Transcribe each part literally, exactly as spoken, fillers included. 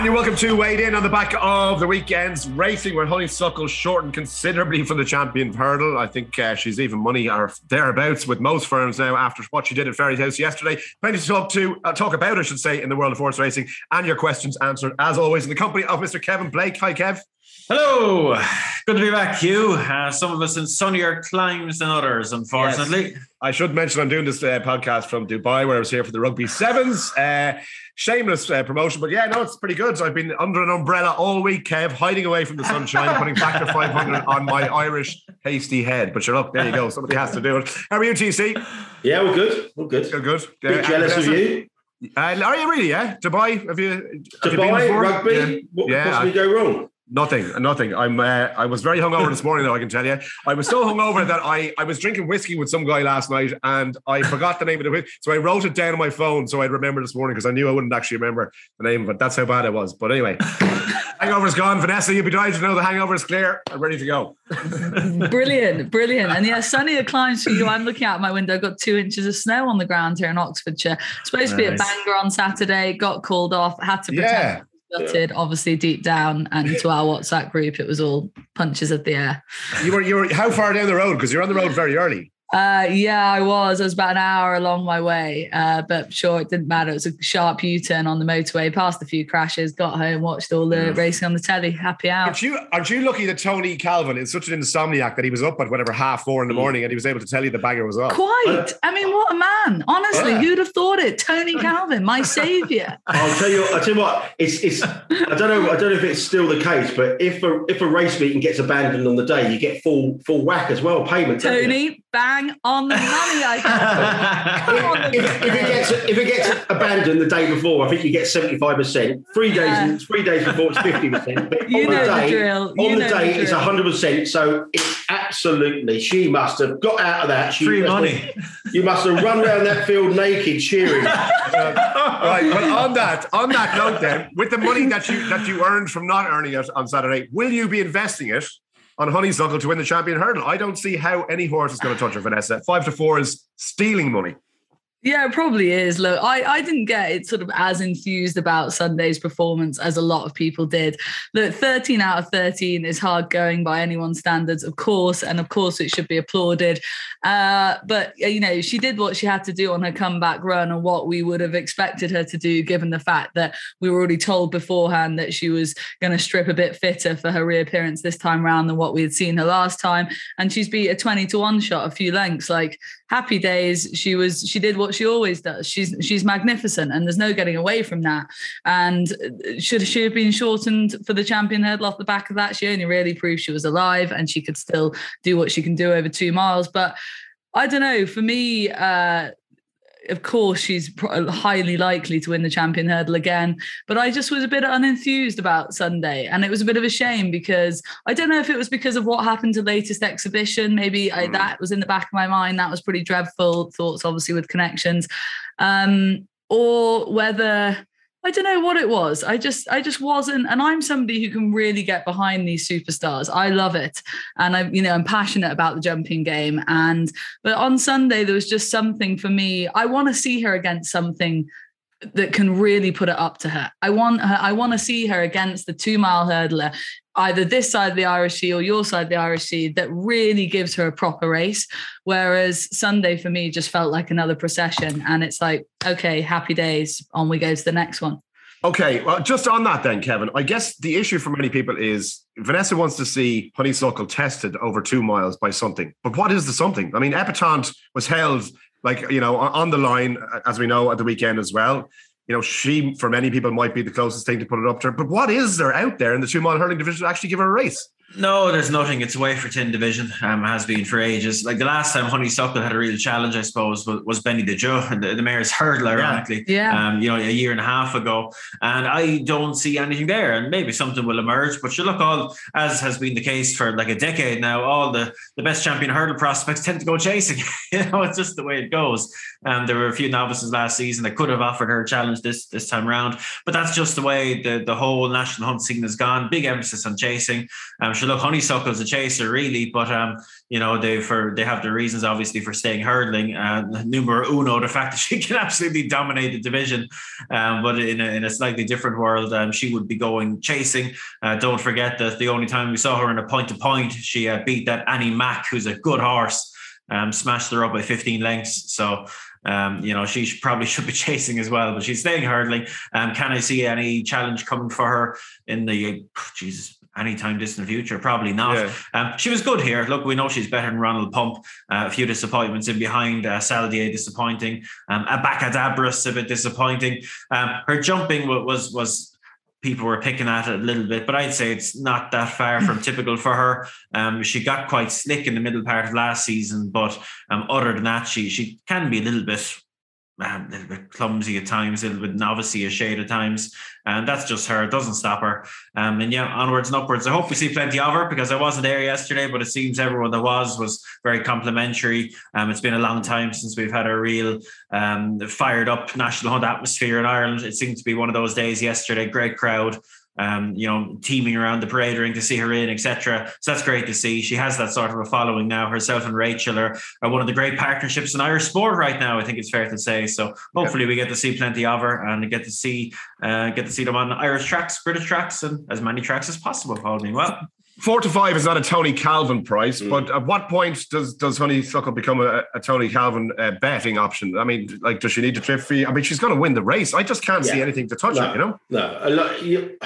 And you're welcome to Wade In on the back of the weekend's racing, where Honeysuckle shortened considerably for the Champion Hurdle. I think uh, she's even money or thereabouts with most firms now after what she did at Ferry's House yesterday. Plenty to talk to, uh, talk about, I should say, in the world of horse racing, and your questions answered, as always, in the company of Mister Kevin Blake. Hi, Kev. Hello. Good to be back, Hugh. Uh, some of us in sunnier climes than others, unfortunately. Yes. I should mention I'm doing this uh, podcast from Dubai, where I was here for the Rugby Sevens. Uh, shameless uh, promotion, but yeah, no, it's pretty good. So I've been under an umbrella all week, Kev, hiding away from the sunshine, putting back to five hundred on my Irish hasty head. But sure, look, there you go. Somebody has to do it. How are you, T C? Yeah, we're good. We're good. We're good. good. Bit uh, jealous of you. Uh, are you really, yeah? Dubai? Have you, have Dubai, you been before? Rugby? Yeah. What could yeah, possibly go wrong? Nothing, nothing. I'm. Uh, I was very hungover this morning, though, I can tell you. I was so hungover that I, I was drinking whiskey with some guy last night, and I forgot the name of the whiskey. So I wrote it down on my phone so I'd remember this morning, because I knew I wouldn't actually remember the name of it. That's how bad it was. But anyway, hangover's gone. Vanessa, you'll be delighted to know the hangover's clear. I'm ready to go. Brilliant, brilliant. And yeah, sunnier climbs for you. I'm looking out my window. Got two inches of snow on the ground here in Oxfordshire. Supposed nice. to be at Bangor on Saturday. Got called off. Had to pretend. Yeah. Gutted, obviously, deep down, and to our WhatsApp group, it was all punches at the air. You were, you were how far down the road? Because you're on the road very early. Uh, yeah, I was. I was about an hour along my way, uh, but sure, it didn't matter. It was a sharp U-turn on the motorway, passed a few crashes, got home, watched all the mm. racing on the telly. Happy hour. Aren't you, aren't you lucky that Tony Calvin is such an insomniac that he was up at whatever half four in the morning and he was able to tell you the bagger was off? Quite. I mean, what a man. Honestly, yeah. Who'd have thought it? Tony Calvin, my saviour. I'll tell you. I'll tell you what. It's. It's. I don't know. I don't know if it's still the case, but if a if a race meeting gets abandoned on the day, you get full full whack as well. Payment. Tony, bang. On the money, I come on. If, if, it gets, if it gets abandoned the day before, I think you get seventy-five percent. Three days, yeah. three days before, it's fifty percent. But you on know the day, the drill. You on the day, the it's one hundred percent. So it's absolutely. She must have got out of that. She free money. Have, you must have run around that field naked, cheering. uh, right. Well, on that, on that note, then, with the money that you that you earned from not earning it on Saturday, will you be investing it on Honeysuckle to win the Champion Hurdle? I don't see how any horse is going to touch her, Vanessa. Five to four is stealing money. Yeah, it probably is. Look, I, I didn't get it sort of as enthused about Sunday's performance as a lot of people did. Look, thirteen out of thirteen is hard going by anyone's standards, of course, and of course it should be applauded. Uh, but, you know, she did what she had to do on her comeback run, and what we would have expected her to do, given the fact that we were already told beforehand that she was going to strip a bit fitter for her reappearance this time round than what we had seen her last time. And she's beat a twenty to one shot a few lengths. Like, happy days. She was, she did what she always does. She's she's magnificent, and there's no getting away from that. And should she have been shortened for the Champion Hurdle off the back of that? She only really proved she was alive, and she could still do what she can do over two miles. But I don't know. For me, uh, of course, she's highly likely to win the Champion Hurdle again. But I just was a bit unenthused about Sunday, and it was a bit of a shame, because I don't know if it was because of what happened to the latest exhibition. Maybe mm. I, that was in the back of my mind. That was pretty dreadful thoughts, obviously, with connections, um, or whether. I don't know what it was. I just, I just wasn't, and I'm somebody who can really get behind these superstars. I love it, and I'm, you know, I'm passionate about the jumping game. And but on Sunday there was just something for me. I want to see her against something that can really put it up to her. I want her. I want to see her against the two mile hurdler, either this side of the Irish Sea or your side of the Irish Sea, that really gives her a proper race. Whereas Sunday for me just felt like another procession, and it's like, okay, happy days, on we go to the next one. Okay, well, just on that then, Kevin, I guess the issue for many people is Vanessa wants to see Honeysuckle tested over two miles by something. But what is the something? I mean, Epitone was held, like, you know, on the line, as we know, at the weekend as well. You know, she, for many people, might be the closest thing to put it up to her. But what is there out there in the two-mile hurling division to actually give her a race? No, there's nothing. It's away for tin division. Um, has been for ages. Like, the last time Honeysuckle had a real challenge, I suppose, was, was Benny the Joe, the, the mayor's hurdle, ironically. Yeah. yeah. Um, you know, a year and a half ago, and I don't see anything there. And maybe something will emerge. But you look, all as has been the case for like a decade now, all the, the best Champion Hurdle prospects tend to go chasing. You know, it's just the way it goes. And um, there were a few novices last season that could have offered her a challenge this this time around. But that's just the way the the whole national hunt scene has gone. Big emphasis on chasing. Um, sure, look, Honeysuckle is a chaser, really, but um, you know, they for they have their reasons, obviously, for staying hurdling. Uh, numero uno, the fact that she can absolutely dominate the division, um, but in a, in a slightly different world, um, she would be going chasing. Uh, don't forget that the only time we saw her in a point-to-point, she uh, beat that Annie Mack, who's a good horse, um, smashed her up by fifteen lengths. So, Um, you know, she should, probably should be chasing as well, but she's staying hurdling. Um, can I see any challenge coming for her in the, Jesus, anytime distant future? Probably not. Yeah. Um, she was good here. Look, we know she's better than Ronald Pump. Uh, a few disappointments in behind. Uh, Saladier, disappointing. Um, Abacadabras, a bit disappointing. Um, her jumping was, was, was people were picking at it a little bit, but I'd say it's not that far from typical for her. Um, she got quite slick in the middle part of last season, but um, other than that, she she can be a little bit, um, a little bit clumsy at times, a little bit novice-y a shade at times, and that's just her. It doesn't stop her. Um, and yeah, onwards and upwards. I hope we see plenty of her, because I wasn't there yesterday, but it seems everyone that was was very complimentary. Um, it's been a long time since we've had a real Um, the fired up National Hunt atmosphere in Ireland. It seemed to be one of those days yesterday. Great crowd, um, you know, teaming around the parade ring to see her in, et cetera. So that's great to see. She has that sort of a following now. Herself and Rachel are, are one of the great partnerships in Irish sport right now, I think it's fair to say. So hopefully we get to see plenty of her and get to see uh, get to see them on Irish tracks, British tracks, and as many tracks as possible. Hold me well. Four to five is not a Tony Calvin price, mm. but at what point does does Honeysuckle become a, a Tony Calvin uh, betting option? I mean, like, does she need to trip for you? I mean, she's going to win the race. I just can't yeah. see anything to touch no, her, you know? No, a lot, you,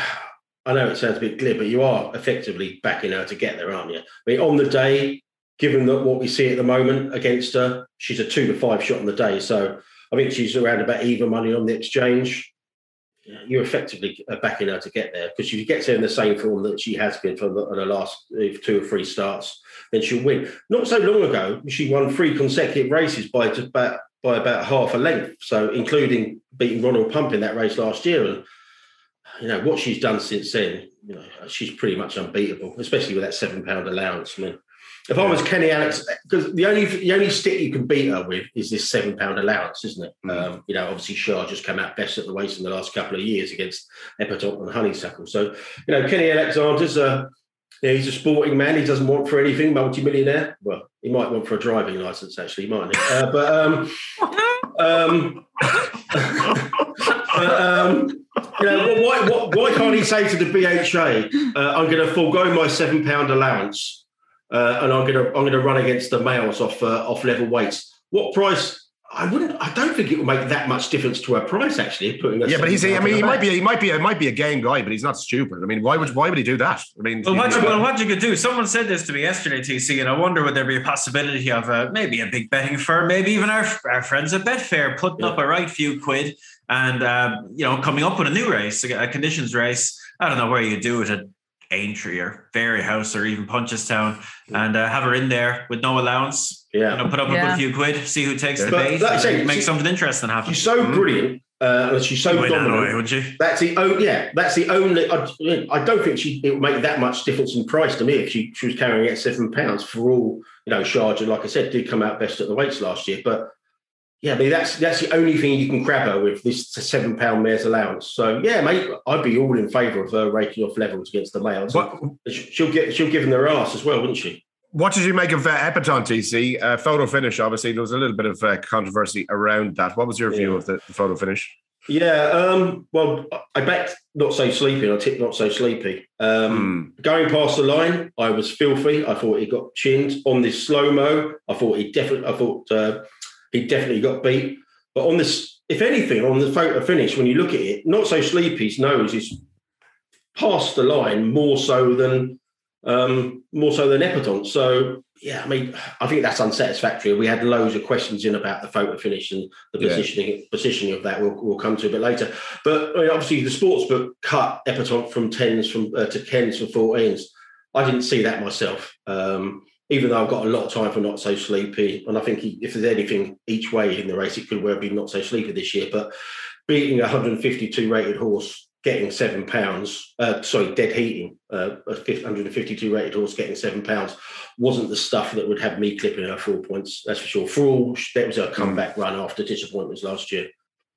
I know it sounds a bit glib, but you are effectively backing her to get there, aren't you? I mean, on the day, given that what we see at the moment against her, she's a two to five shot on the day. So I think she's around about even money on the exchange. You're effectively backing her to get there, because if she gets there in the same form that she has been for the, the last two or three starts, then she'll win. Not so long ago, she won three consecutive races by just about, by about half a length, so including beating Ronald Pump in that race last year. And, you know, what she's done since then, you know, she's pretty much unbeatable, especially with that seven pound allowance. I mean, if I was Kenny Alex, because the only the only stick you can beat her with is this seven pound allowance, isn't it? Mm. Um, you know, obviously, Shah just came out best at the race in the last couple of years against Epitone and Honeysuckle. So, you know, Kenny Alexander's a, you know, he's a sporting man. He doesn't want for anything, multi-millionaire. Well, he might want for a driving licence, actually, mightn't he? Uh, but, um, um, but, um, you know, why, why, why can't he say to the B H A, uh, I'm going to forego my seven pound allowance, Uh, and I'm gonna I'm gonna run against the males off uh, off level weights. What price? I wouldn't. I don't think it would make that much difference to her price, actually. Putting yeah, but he's. I mean, he might be. He might be. He might be a game guy, but he's not stupid. I mean, why would why would he do that? I mean, well, what you, well, what you could do. Someone said this to me yesterday, T C, and I wonder would there be a possibility of uh, maybe a big betting firm, maybe even our our friends at Betfair putting yeah. up a right few quid and uh, you know, coming up with a new race, a conditions race. I don't know where you do it at Aintree or Fairy House or even Punchestown, and uh, have her in there with no allowance. Yeah, you know, put up yeah. a good few quid, see who takes yeah. the bait, like, make she, something interesting happen. She's so brilliant, uh, and she's so you dominant. That way, would you? That's the oh yeah, that's the only. I, I don't think she it would make that much difference in price to me if she, she was carrying at seven pounds for all, you know. Sharjah, like I said, did come out best at the weights last year, but yeah, I mean, that's that's the only thing you can grab her with, this seven pound mare's allowance. So yeah, mate, I'd be all in favour of her raking off levels against the males. What? She'll get she'll give them their ass as well, wouldn't she? What did you make of uh, Epitone, T C? Uh, photo finish, obviously, there was a little bit of uh, controversy around that. What was your view yeah. of the, the photo finish? Yeah, um, well, I bet not so sleepy. I tipped not so sleepy. Um, mm. Going past the line, I was filthy. I thought he got chinned on this slow mo. I thought he definitely. I thought. Uh, He definitely got beat. But on this, if anything, on the photo finish, when you look at it, not so sleepy's nose is past the line more so than um, more so than Epitone. So, yeah, I mean, I think that's unsatisfactory. We had loads of questions in about the photo finish and the yeah. positioning positioning of that. We'll, we'll come to a bit later. But I mean, obviously, the sportsbook cut Epitone from tens from uh, to kens from fourteens. I didn't see that myself. Um, Even though I've got a lot of time for Not So Sleepy, and I think he, if there's anything each way in the race, it could well be Not So Sleepy this year. But beating a one hundred fifty-two rated horse, getting seven pounds, uh, sorry, Dead Heating, uh, a one hundred fifty-two rated horse getting seven pounds, wasn't the stuff that would have me clipping her four points. That's for sure. For all that was her comeback run after disappointments last year.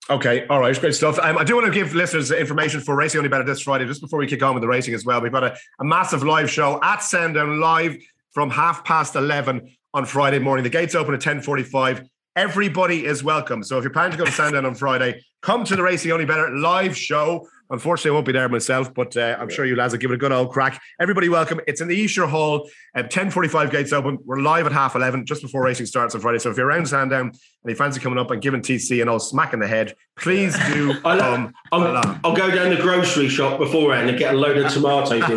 Okay, all right, great stuff. Um, I do want to give listeners information for Racing Only Better this Friday, just before we kick on with the racing as well. We've got a, a massive live show at Sandown live from half past eleven on Friday morning. The gates open at ten forty-five. Everybody is welcome. So if you're planning to go to Sandown on Friday, come to the Racing Only Better live show. Unfortunately, I won't be there myself, but uh, I'm sure you lads will give it a good old crack. Everybody welcome. It's in the Esher Hall, uh, ten forty-five gates open. We're live at half eleven, just before racing starts on Friday. So if you're around Sandown and you fancy coming up and giving T C an old smack in the head, please do I'll, come I'll, along. I'll go down the grocery shop beforehand and get a load of tomatoes in to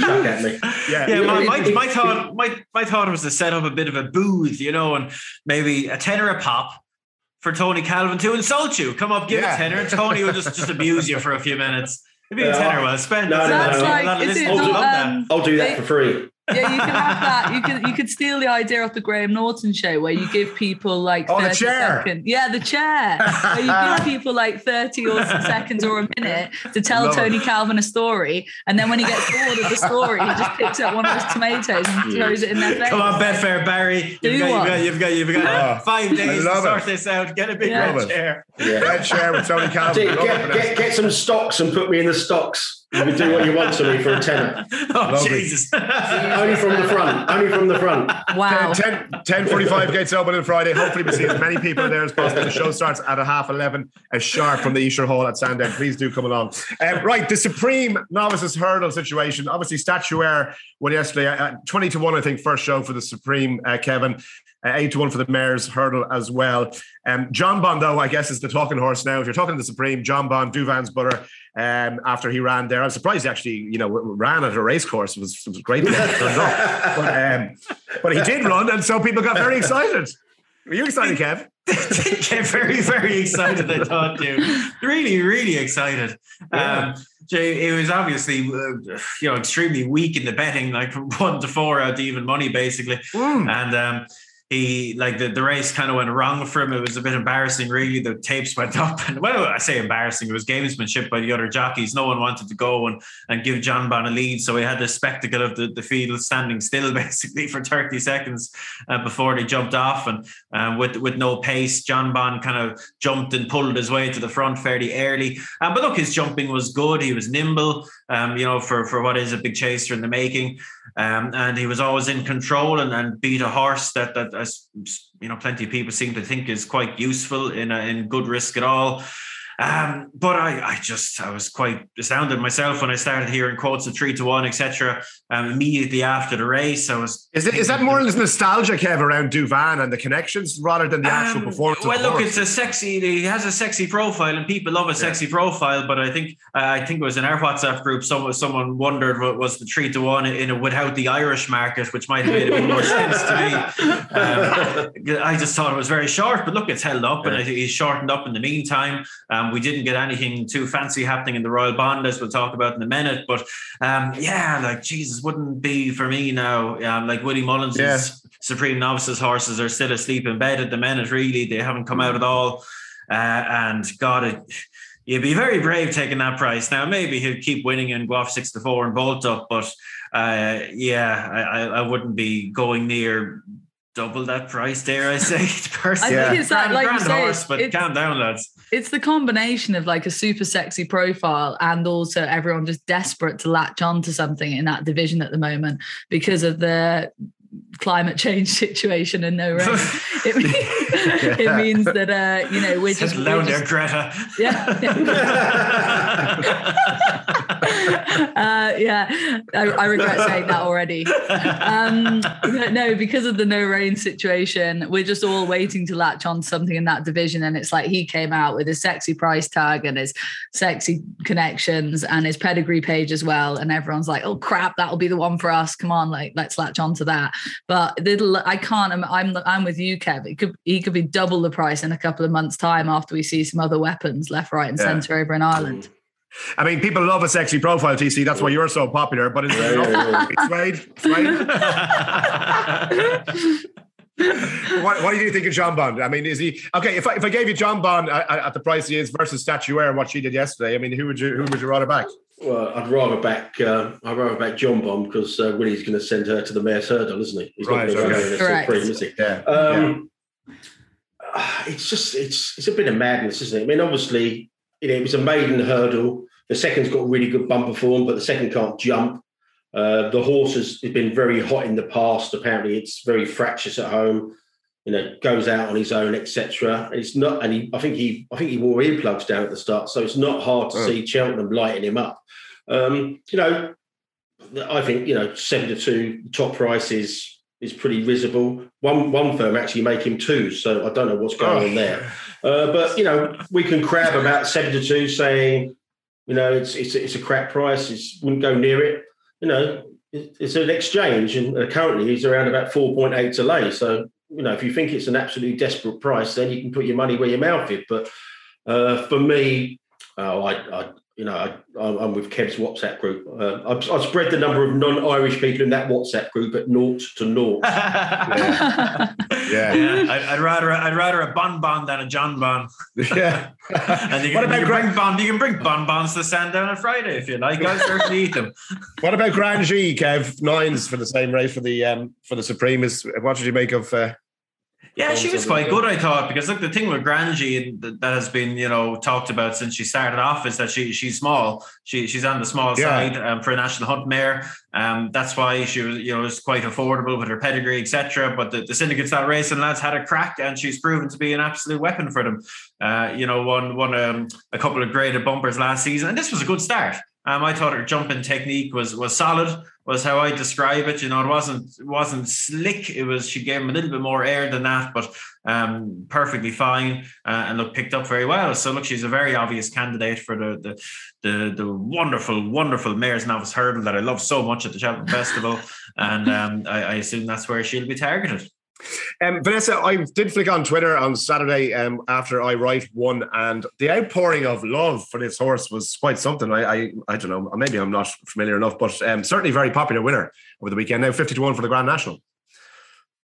chuck at me. Yeah, yeah, my, my, my, thought, my, my thought was to set up a bit of a booth, you know, and maybe a tenner a pop for Tony Calvin to insult you. Come up, give yeah. a tenner. Tony will just, just abuse you for a few minutes. Give you yeah, a tenner, well spent. No, no, no. no. Like, I'll, do, not, um, that. I'll do that they, for free. Yeah, you can have that. You can you could steal the idea of the Graham Norton show where you give people like oh, thirty seconds. Yeah, the chair. Where you give people like thirty or seconds or a minute to tell Tony it. Calvin a story, and then when he gets bored of the story, he just picks up one of his tomatoes and throws it in their face. Come on, Betfair Barry, you've, Do got, you've got you've got you've got oh, five days to sort it. this out. Get a big yeah. red chair. Yeah. Red chair with Tony Calvin. Dude, get, get, get some stocks and put me in the stocks. You can do what you want to me for a tenner. Oh, Jesus. Only from the front. Only from the front. Wow. ten forty-five gates open on Friday. Hopefully we see as many people there as possible. The show starts at a half eleven, as sharp from the Esher Hall at Sandown. Please do come along. Um, right, the Supreme Novices Hurdle situation. Obviously, Statuaire won yesterday. Uh, twenty to one, I think, first show for the Supreme, uh, Kevin. Uh, eight to one for the Mares Hurdle as well. Um, Jonbon, though, I guess, is the talking horse now. If you're talking to the Supreme, Jonbon, Duvan's butter, um, after he ran there. I'm surprised he actually, you know, ran at a race course. It was, it was great. But, um, but he did run, and so people got very excited. Were you excited, Kev? They get very, very excited, I thought, dude. Really, really excited. Yeah. Um, it was obviously, uh, you know, extremely weak in the betting, like from one to four out to even money, basically. Mm. And, um, He like the, the race kind of went wrong for him. It was a bit embarrassing, really. The tapes went up, and well, I say embarrassing, it was gamesmanship by the other jockeys. No one wanted to go and, and give Jonbon a lead, so we had the spectacle of the, the field standing still basically for thirty seconds uh, before they jumped off. And um, with with no pace, Jonbon kind of jumped and pulled his way to the front fairly early. Uh, but look, his jumping was good. He was nimble, um, you know, for for what is a big chaser in the making, um, and he was always in control and, and beat a horse that that. As you know, plenty of people seem to think is quite useful in a, in good risk at all. Um, but I, I just, I was quite astounded myself when I started hearing quotes of three to one, et cetera. Um, immediately after the race, I was. Is it is that more or less nostalgia, Kev, around Duvan and the connections rather than the actual um, performance? Well, look, it's a sexy. He has a sexy profile, and people love a yeah. sexy profile. But I think, uh, I think it was in our WhatsApp group. Someone, someone wondered what was the three to one in a, without the Irish market, which might have made a bit more sense to me. Um, I just thought it was very short, but look, it's held up, yeah. and I think he's shortened up in the meantime. Um, We didn't get anything too fancy happening in the Royal Bond, as we'll talk about in a minute. But um, yeah, like, Jesus, wouldn't be for me now. Um, like Willie Mullins' yeah. Supreme Novices horses are still asleep in bed at the minute, really. They haven't come out at all. Uh, and God, it, you'd be very brave taking that price. Now, maybe he'll keep winning and go off six to four and bolt up. But uh, yeah, I, I wouldn't be going near double that price, dare I say, personally. I think it's that, like you say, horse, but calm down, lads. It's the combination of like a super sexy profile and also everyone just desperate to latch on to something in that division at the moment because of the climate change situation and no rain. It, mean, yeah. it means that uh, you know we're just, we're just Greta. Yeah, uh, yeah. I, I regret saying that already. Um, no, because of the no rain situation, we're just all waiting to latch on to something in that division, and it's like he came out with his sexy price tag and his sexy connections and his pedigree page as well, and everyone's like, "Oh crap, that'll be the one for us. Come on, like let's latch on to that." But I can't. I'm, I'm I'm with you, Kev. It could he could be double the price in a couple of months' time after we see some other weapons left, right, and yeah. centre over in Ireland. I mean, people love a sexy profile, T C. That's why you're so popular. But it's right, it's right. what, what do you think of Jonbon? I mean, is he okay? If I if I gave you Jonbon at the price he is versus Statuaire and what she did yesterday, I mean, who would you who would you rather back? Well, I'd rather back. Uh, I'd rather back Jonbon because uh, Willie's going to send her to the Mares Hurdle, isn't he? He's right, not going to go to the Supreme, is he? Yeah. Um, yeah. it's just, it's it's a bit of madness, isn't it? I mean, obviously, you know, it was a maiden hurdle. The second's got really good bumper form, but the second can't jump. Uh, the horse has been very hot in the past. Apparently, it's very fractious at home. You know, goes out on his own, et cetera. It's not, and he, I think he, I think he wore earplugs down at the start, so it's not hard to oh. see Cheltenham lighting him up. Um, you know, I think you know seven to two top price is is pretty risible. One one firm actually make him two, so I don't know what's going oh. on there. Uh, but you know, we can crab about seven to two, saying you know it's it's it's a crap price. It's wouldn't go near it. You know, it's an exchange, and currently he's around about four point eight to lay. So, you know, if you think it's an absolutely desperate price, then you can put your money where your mouth is. But uh, for me, oh, I, I, you know, I, I'm with Kev's WhatsApp group. Uh, I've, I've spread the number of non-Irish people in that WhatsApp group at naught to naught. yeah. yeah, yeah. I'd, I'd rather, I'd rather a Bonbon than a Jonbon. Yeah. And you can, what about you, can bring bon, you can bring bonbons to Sandown on Friday if you like. I'll certainly eat them. What about Grand Prix, Kev? Nines for the same race for the um, for the Supreme. Is what did you make of? Uh, yeah, she was quite good, I thought, because look, the thing with Grand Prix that has been you know talked about since she started off is that she she's small. She she's on the small yeah. side um, for a national hunt mare. Um, that's why she was you know was quite affordable with her pedigree, et cetera. But the, the syndicate's not racing, lads, had a crack, and she's proven to be an absolute weapon for them. Uh, you know, won won um, a couple of graded bumpers last season, and this was a good start. Um, I thought her jumping technique was was solid, was how I describe it. You know, it wasn't wasn't slick. It was she gave him a little bit more air than that, but um, perfectly fine uh, and look picked up very well. So look, she's a very obvious candidate for the the the, the wonderful wonderful Mayor's Novice Hurdle that I love so much at the Cheltenham Festival, and um, I, I assume that's where she'll be targeted. Um, Vanessa, I did flick on Twitter on Saturday um, after I write one, and the outpouring of love for this horse was quite something. I I, I don't know, maybe I'm not familiar enough, but um, certainly very popular winner over the weekend. Now fifty to one for the Grand National.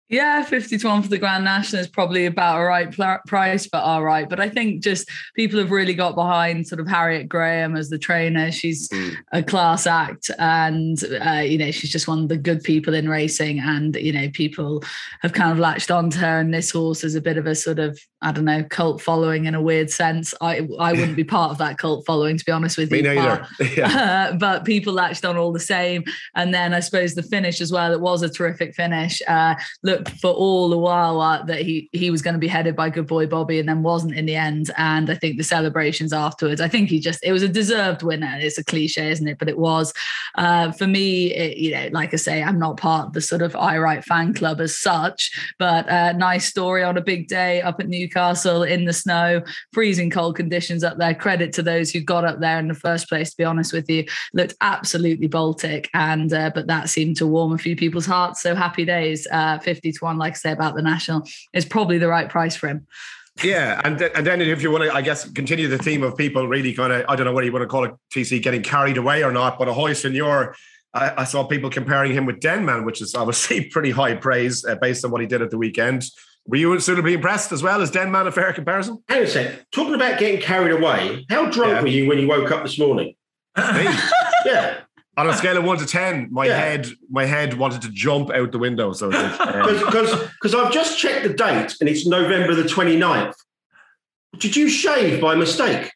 Yeah, fifty to one for the Grand National is probably about a right pl- price, but all right. But I think just people have really got behind sort of Harriet Graham as the trainer. She's mm. a class act, and, uh, you know, she's just one of the good people in racing. And, you know, people have kind of latched onto her. And this horse is a bit of a sort of, I don't know, cult following in a weird sense. I I wouldn't be part of that cult following, to be honest with you. Me neither. But, yeah. uh, but people latched on all the same. And then I suppose the finish as well, it was a terrific finish. Uh, look, for all the while uh, that he he was going to be headed by Good Boy Bobby, and then wasn't in the end. And I think the celebrations afterwards, I think he just, it was a deserved winner. It's a cliche, isn't it? But it was uh, for me, it, you know, like I say, I'm not part of the sort of I Write fan club as such, but a nice story on a big day up at Newcastle in the snow, freezing cold conditions up there. Credit to those who got up there in the first place, to be honest with you. Looked absolutely Baltic, and uh, but that seemed to warm a few people's hearts. So happy days. uh, fifty to one, like I say, about the National is probably the right price for him. Yeah, and th- and then if you want to, I guess, continue the theme of people really kind of, I don't know whether you want to call it, T C, getting carried away or not, but Ahoy Senor, I, I saw people comparing him with Denman, which is obviously pretty high praise uh, based on what he did at the weekend. Were you suitably impressed as well? Is Denman a fair comparison? Hang on a sec. Talking about getting carried away, how drunk yeah. were you when you woke up this morning? Me? Yeah. On a scale of one to ten, my yeah. head my head wanted to jump out the window. So because um. because I've just checked the date and it's November the twenty-ninth. Did you shave by mistake?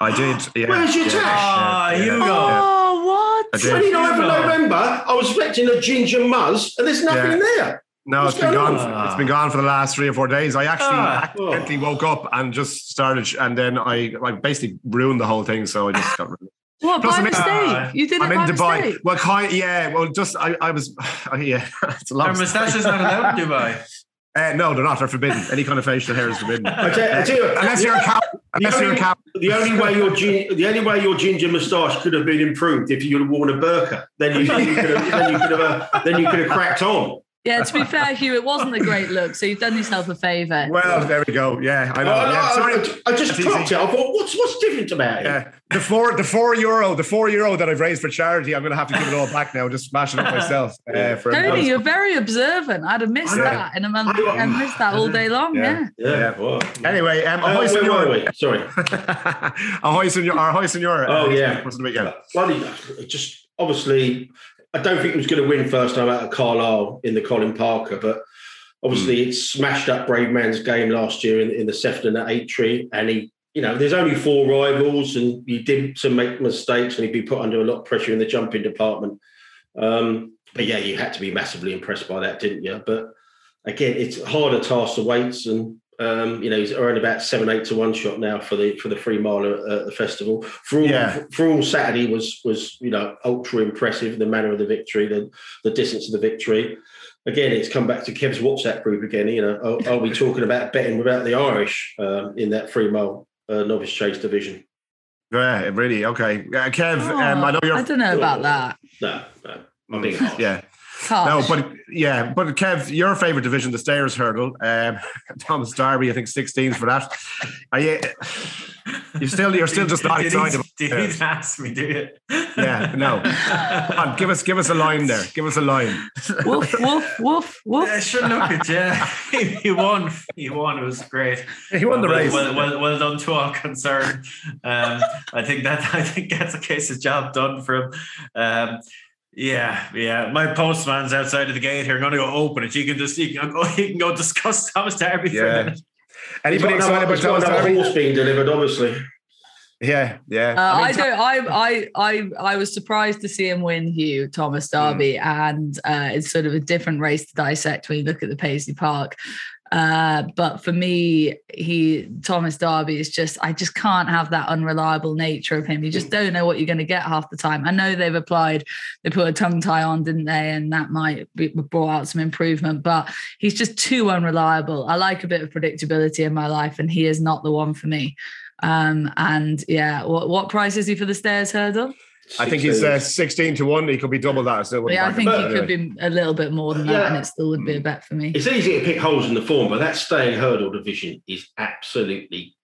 I did. Yeah. Where's your yeah. tash? Oh, yeah. you go. Oh, what? twenty-ninth of November. I was expecting a ginger muzz, and there's nothing yeah. there. No, What's it's been gone. For, it's been gone for the last three or four days. I actually ah, accidentally oh. woke up and just started, and then I I basically ruined the whole thing. So I just got rid of it. What, Plus, by I'm mistake? In, you did it I'm by in Dubai. Mistake? Well, kind, yeah, well, just, I, I was, oh, yeah. It's a lot. Are moustaches not allowed in Dubai? Uh, no, they're not. They're forbidden. Any kind of facial hair is forbidden. I tell, I tell you, unless you're a cow. Unless only, you're a cow. The only way your the only way your ginger moustache could have been improved if you had worn a burqa. Then you, you could have, then you could have, uh, then you could have cracked on. Yeah, to be fair, Hugh, it wasn't a great look, so you've done yourself a favour. Well, there we go. Yeah, I know. Oh, yeah, sorry. I, I just clocked it. I thought, what's what's different about it? Yeah. The four, the four euro, the four euro that I've raised for charity, I'm going to have to give it all back now. Just smash it up myself. Uh, for Tony, you're very observant. I'd have missed yeah. that in a month. I've missed that all day long. Yeah. Yeah. yeah. yeah. Well, anyway, um, ahoy, uh, senor. Wait, wait, wait. Sorry. ahoy, senor. Ahoy, senor. Oh uh, yeah. yeah. Bloody, just obviously. I don't think he was going to win first time out of Carlisle in the Colin Parker, but Obviously, mm. it smashed up Brave Man's game last year in, in the Sefton at Aintree, and he, you know, there's only four rivals, and he did some make mistakes, and he'd be put under a lot of pressure in the jumping department. Um, but yeah, you had to be massively impressed by that, didn't you? But again, it's harder task the weights, and um, you know, he's earned about seven, eight to one shot now for the for the three miler at the festival. For all, yeah. for all Saturday was was you know ultra impressive. The manner of the victory, the the distance of the victory. Again, it's come back to Kev's WhatsApp group again. You know, are, are we talking about betting without the Irish um, in that three mile uh, novice chase division? Yeah, really. Okay, uh, Kev, oh, um, I know you're. I don't know about oh, that. No, no, I mean, yeah, no, but yeah, but Kev, your favourite division, the Stairs Hurdle. Um, Thomas Darby, I think sixteens for that. Are you? You still, you're still just not excited. About did he ask me? Do you? Yeah, no. Come on, give us, give us a line there. Give us a line. Woof, woof, woof, woof. Yeah, sure, look at you. He won. He won. It was great. He won well, the race. Well, well, well done to all concerned. Um, I think that I think that's a case of job done for him. Um, Yeah, yeah. My postman's outside of the gate here. I'm going to go open it. You can just you can go, you can go discuss Thomas Darby yeah. for a minute. Anybody excited about Thomas Darby? Horse being delivered, obviously. Yeah, yeah. Uh, I, mean, I don't. I, I, I, I was surprised to see him win, Hugh Thomas Darby, mm. and uh, it's sort of a different race to dissect when you look at the Paisley Park. Uh, but for me, he Thomas Darby is just, I just can't have that unreliable nature of him. You just don't know what you're going to get half the time. I know they've applied, they put a tongue tie on, didn't they? And that might be, brought out some improvement, but he's just too unreliable. I like a bit of predictability in my life, and he is not the one for me. Um, and yeah, what, what price is he for the Stairs Hurdle? I think he's uh, sixteen to one. He could be double that. I still yeah, I think he could be a little bit more than that, yeah. and it still would be a bet for me. It's easy to pick holes in the form, but that staying hurdle division is absolutely...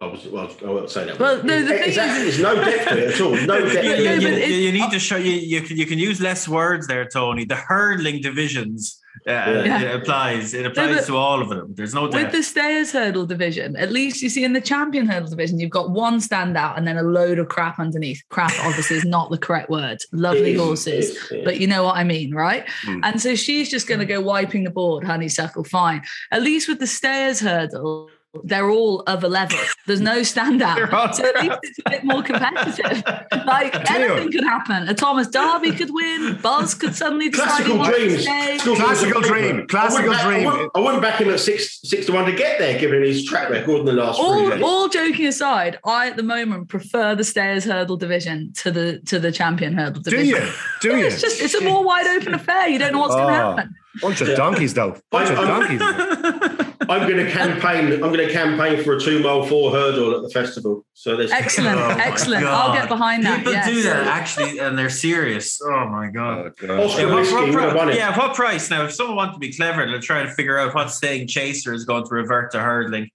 I was, well, I won't say that. Well, no, the it's, thing is... There's no depth to it at all. No depth. you, you, you, you need to show... You, you, can, you can use less words there, Tony. The hurdling divisions... Uh, yeah. It applies. It applies no, to all of them. There's no doubt. With the Stairs Hurdle division, at least you see in the Champion Hurdle division, you've got one standout and then a load of crap underneath. Crap, obviously, is not the correct word. Lovely horses, is, is, but you know what I mean, right? Mm. And so she's just going to go wiping the board, Honeysuckle, fine. At least with the Stairs Hurdle, they're all other level. There's no standout. So at least it's a bit more competitive. Like anything could happen. A Thomas Darby could win. Buzz could suddenly decide he wants to stay. Classical dream. Classical dream. I wouldn't back him at six six to one to get there, given his track record in the last all, three days. All joking aside, I at the moment prefer the Stairs Hurdle division to the to the Champion Hurdle division. Do you? Do yeah, you? It's just it's a more wide open affair. You don't know what's oh, going to happen. Bunch of donkeys, though. Bunch I'm, of donkeys. I'm, I'm going to campaign. I'm going to campaign for a two-mile four hurdle at the festival. So there's excellent, oh excellent. God. I'll get behind that. People yes. do that actually, and they're serious. Oh my god! Oh god. Also, yeah, risky, what, what, what, yeah, what price now? If someone wants to be clever, they'll try to figure out what staying chaser is going to revert to hurdling,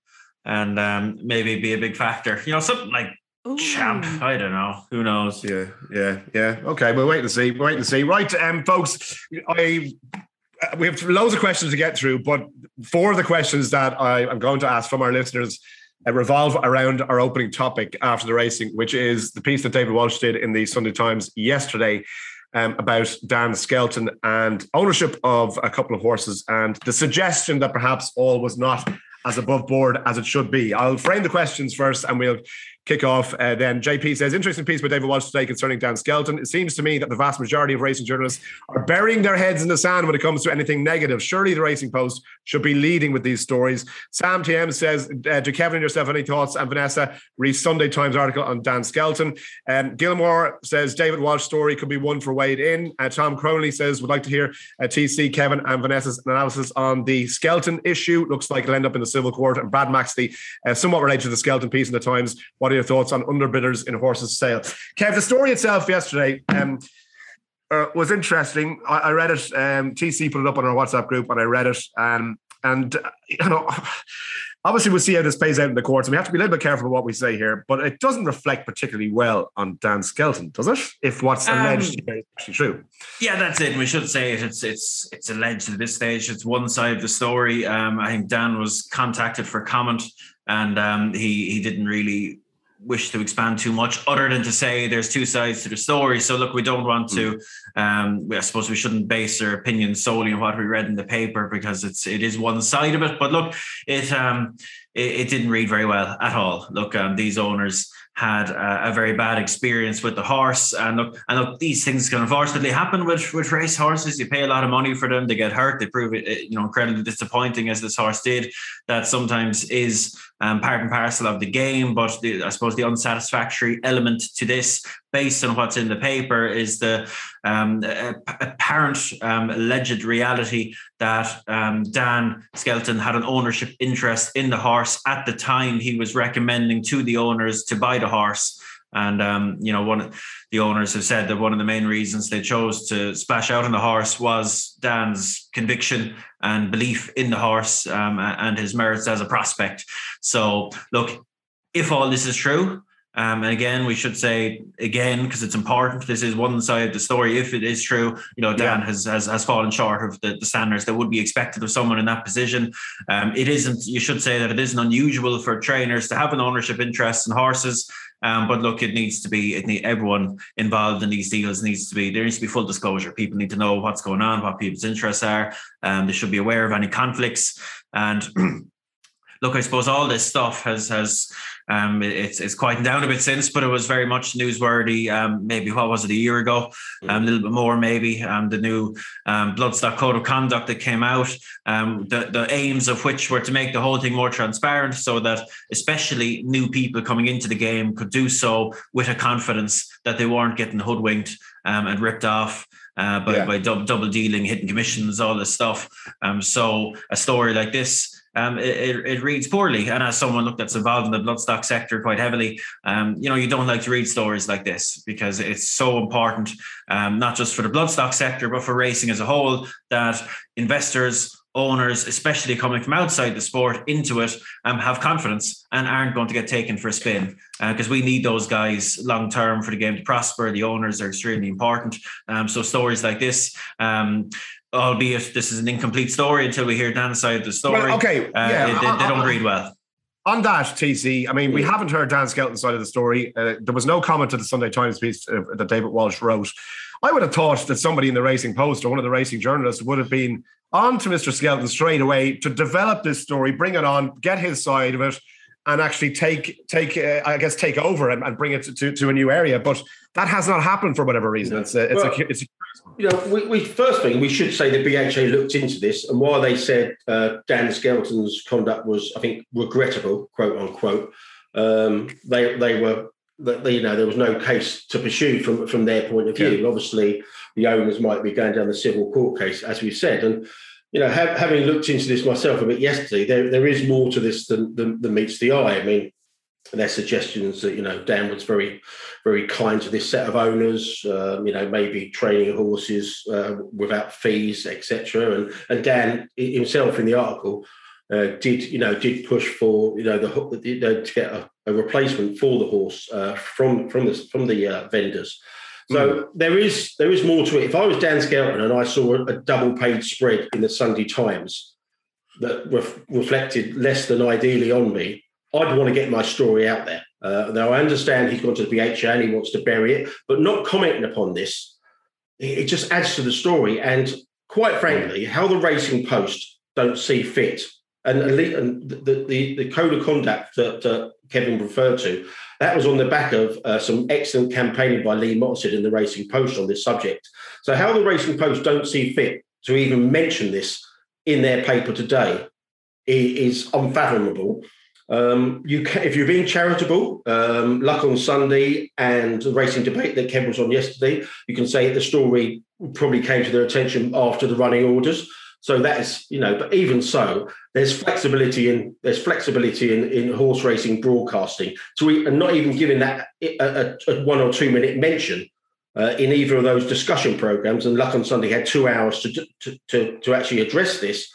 and um, maybe be a big factor. You know, something like. Ooh. Champ, I don't know. Who knows? Yeah, yeah, yeah. Okay, we'll wait and see. We'll wait and see. Right, um, folks, I we have loads of questions to get through, but four of the questions that I am going to ask from our listeners uh, revolve around our opening topic after the racing, which is the piece that David Walsh did in the Sunday Times yesterday um, about Dan Skelton and ownership of a couple of horses and the suggestion that perhaps all was not as above board as it should be. I'll frame the questions first and we'll kick off uh, then. J P says, interesting piece by David Walsh today concerning Dan Skelton. It seems to me that the vast majority of racing journalists are burying their heads in the sand when it comes to anything negative. Surely the Racing Post should be leading with these stories. Sam T M says, uh, do Kevin and yourself any thoughts? And Vanessa, read Sunday Times article on Dan Skelton. Um, Gilmore says, David Walsh story could be one for weighed in. Uh, Tom Crowley says, would like to hear uh, T C, Kevin and Vanessa's analysis on the Skelton issue. Looks like it'll end up in the civil court. And Brad Maxley, uh, somewhat related to the Skelton piece in the Times, what your thoughts on underbidders in horses' sale. Kev, the story itself yesterday um, uh, was interesting. I, I read it. Um, T C put it up on our WhatsApp group, and I read it. Um, and uh, you know, obviously, we'll see how this plays out in the courts, and we have to be a little bit careful about what we say here. But it doesn't reflect particularly well on Dan Skelton, does it? If what's um, alleged here is actually true. Yeah, that's it. We should say it. It's it's it's alleged at this stage. It's one side of the story. Um, I think Dan was contacted for comment, and um, he he didn't really wish to expand too much other than to say there's two sides to the story. So look, we don't want to, um, I suppose we shouldn't base our opinion solely on what we read in the paper, because it's, it is one side of it. But look, it, um, it, it didn't read very well at all. Look, um, these owners had a, a very bad experience with the horse. And look, and look, these things can unfortunately happen with, with race horses. You pay a lot of money for them. They get hurt. They prove it, you know, incredibly disappointing, as this horse did. That sometimes is um, part and parcel of the game. But the, I suppose the unsatisfactory element to this, based on what's in the paper, is the um, apparent um, alleged reality that um, Dan Skelton had an ownership interest in the horse at the time he was recommending to the owners to buy the horse. And, um, you know, one of the owners have said that one of the main reasons they chose to splash out on the horse was Dan's conviction and belief in the horse um, and his merits as a prospect. So, look, if all this is true, Um, and again, we should say again, because it's important, this is one side of the story. If it is true, you know, Dan yeah. has, has has fallen short of the, the standards that would be expected of someone in that position. Um, it isn't, you should say that it isn't unusual for trainers to have an ownership interest in horses. Um, but look, it needs to be, it need, everyone involved in these deals needs to be, there needs to be full disclosure. People need to know what's going on, what people's interests are. Um, they should be aware of any conflicts. And look, I suppose all this stuff has, has um, it's it's quieted down a bit since, but it was very much newsworthy. Um, maybe, what was it, a year ago? Um, a little bit more, maybe. Um, the new um, Bloodstock Code of Conduct that came out, um, the, the aims of which were to make the whole thing more transparent so that especially new people coming into the game could do so with a confidence that they weren't getting hoodwinked um, and ripped off. Uh, by, yeah. by dub, double dealing, hidden commissions, all this stuff. Um, so a story like this, um, it, it, it reads poorly. And as someone look that's involved in the bloodstock sector quite heavily, um, you know, you don't like to read stories like this because it's so important, um, not just for the bloodstock sector, but for racing as a whole, that investors, owners, especially coming from outside the sport into it, um, have confidence and aren't going to get taken for a spin, because uh, we need those guys long term for the game to prosper. The owners are extremely important. Um, so stories like this, um, albeit this is an incomplete story until we hear Dan's side of the story. Well, okay, uh, yeah, they, they, they don't read well. On that, T C, I mean, we haven't heard Dan Skelton's side of the story. Uh, there was no comment to the Sunday Times piece uh, that David Walsh wrote. I would have thought that somebody in the Racing Post or one of the racing journalists would have been on to Mister Skelton straight away to develop this story, bring it on, get his side of it, and actually take, take uh, I guess, take over and, and bring it to, to, to a new area. But that has not happened for whatever reason. No. It's a, it's well, a, it's a you know, we, we first thing we should say the B H A looked into this, and while they said uh, Dan Skelton's conduct was, I think, regrettable, quote unquote, um, they they were that you know there was no case to pursue from from their point of view. Yeah. Obviously, the owners might be going down the civil court case, as we said, and. You know, ha- having looked into this myself a bit yesterday, there, there is more to this than, than, than meets the eye. I mean, their suggestions that, you know, Dan was very, very kind to this set of owners, uh, you know, maybe training horses uh, without fees, et cetera. And, and Dan himself in the article uh, did, you know, did push for, you know, the you know, to get a, a replacement for the horse uh, from from the, from the uh, vendors. So there is there is more to it. If I was Dan Skelton and I saw a, a double-page spread in the Sunday Times that ref, reflected less than ideally on me, I'd want to get my story out there. Uh, now, I understand he's gone to the B H A and he wants to bury it, but not commenting upon this, it, it just adds to the story. And quite frankly, how the Racing Post don't see fit, and, and the, the, the code of conduct that uh, Kevin referred to, that was on the back of uh, some excellent campaigning by Lee Motsid in the Racing Post on this subject. So how the Racing Post don't see fit to even mention this in their paper today is unfathomable. Um, you can, if you're being charitable, um, Luck on Sunday and the racing debate that Kevin was on yesterday, you can say the story probably came to their attention after the running orders. So that is, you know, but even so, there's flexibility in there's flexibility in, in horse racing broadcasting. So we are not even giving that a, a, a one or two minute mention uh, in either of those discussion programs. And Luck on Sunday had two hours to to to, to actually address this.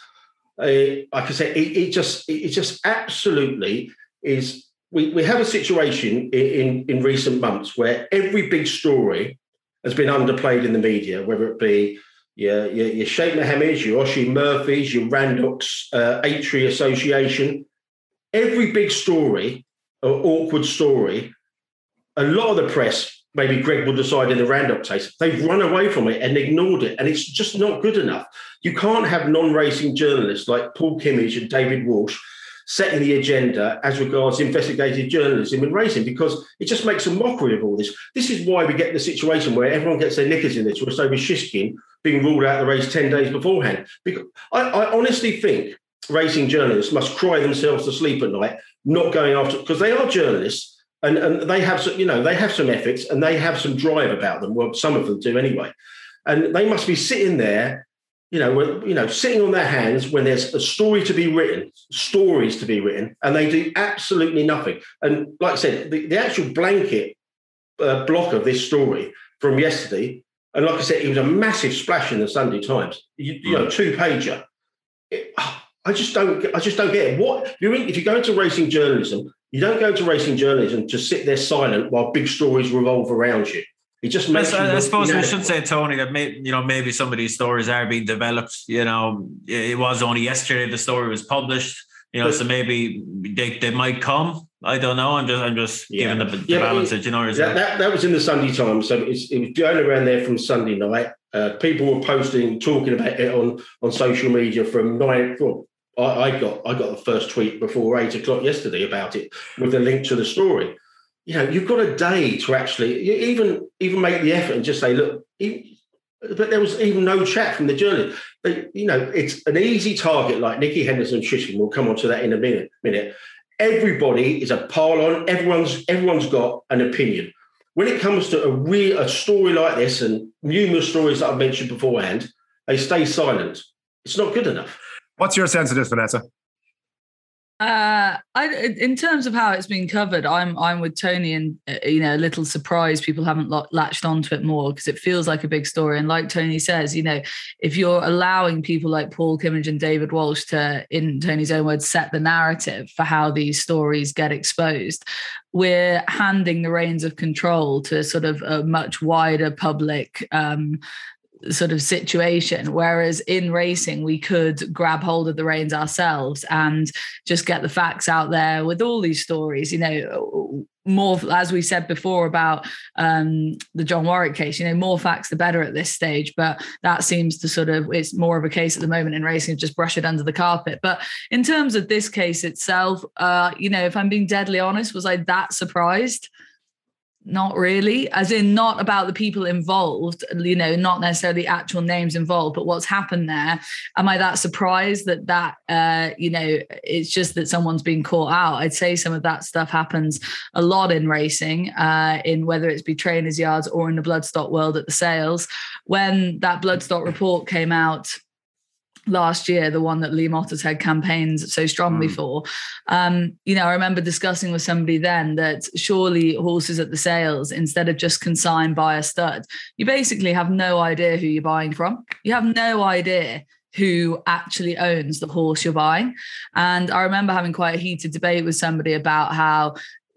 Uh, like I said, it, it just it just absolutely is. We we have a situation in, in in recent months where every big story has been underplayed in the media, whether it be. Yeah, your, your Sheikh Mohammed's, your Oshie Murphy's, your Randock's, uh, Aintree Association. Every big story awkward story. A lot of the press, maybe Greg will decide in the Randock case, they've run away from it and ignored it, and it's just not good enough. You can't have non-racing journalists like Paul Kimmage and David Walsh setting the agenda as regards investigative journalism in racing, because it just makes a mockery of all this. This is why we get the situation where everyone gets their knickers in this, which over Shishkin being ruled out of the race ten days beforehand. Because I, I honestly think racing journalists must cry themselves to sleep at night, not going after, because they are journalists and, and they have some, you know, they have some ethics and they have some drive about them. Well, some of them do anyway. And they must be sitting there, you know, you know, sitting on their hands when there's a story to be written, stories to be written, and they do absolutely nothing. And like I said, the, the actual blanket uh, block of this story from yesterday, and like I said, it was a massive splash in the Sunday Times. You, you know, two pager. It, I just don't. I just don't get it. What you mean? If you go into racing journalism, you don't go into racing journalism to sit there silent while big stories revolve around you. It just makes I, I suppose we should say, Tony, that may, you know, maybe some of these stories are being developed. You know, it was only yesterday the story was published. You know, but, so maybe they, they might come. I don't know. I'm just I'm just yeah. giving the, the yeah, balance. It, that, you know, that, that? that that was in the Sunday Times, so it's, it was going around there from Sunday night. Uh, people were posting, talking about it on on social media from nine. Well, I, I got I got the first tweet before eight o'clock yesterday about it with the link to the story. You know, you've got a day to actually even even make the effort and just say, look, even, but there was even no chat from the journalist. But, you know, it's an easy target like Nikki Henderson Shishkin. We'll come on to that in a minute. minute. Everybody is a pile-on. Everyone's, everyone's got an opinion. When it comes to a, real, a story like this and numerous stories that I've mentioned beforehand, they stay silent. It's not good enough. What's your sense of this, Vanessa? Uh, I, in terms of how it's been covered, I'm I'm with Tony, and you know, a little surprised people haven't l- latched onto it more, because it feels like a big story. And like Tony says, you know, if you're allowing people like Paul Kimmage and David Walsh to, in Tony's own words, set the narrative for how these stories get exposed, we're handing the reins of control to sort of a much wider public Um, sort of situation, whereas in racing we could grab hold of the reins ourselves and just get the facts out there with all these stories. You know, more, as we said before about um, the John Warwick case, you know, more facts the better at this stage, but that seems to sort of, it's more of a case at the moment in racing, just brush it under the carpet. But in terms of this case itself, uh, you know, if I'm being deadly honest, was I that surprised? Not really, as in not about the people involved, you know, not necessarily actual names involved, but what's happened there. Am I that surprised that that, uh, you know, it's just that someone's been caught out? I'd say some of that stuff happens a lot in racing, uh, in whether it's be trainers' yards or in the bloodstock world at the sales. When that bloodstock report came out last year, the one that Lee Mottis had campaigned so strongly mm. for, um, you know, I remember discussing with somebody then that surely horses at the sales, instead of just consigned by a stud, you basically have no idea who you're buying from. You have no idea who actually owns the horse you're buying. And I remember having quite a heated debate with somebody about how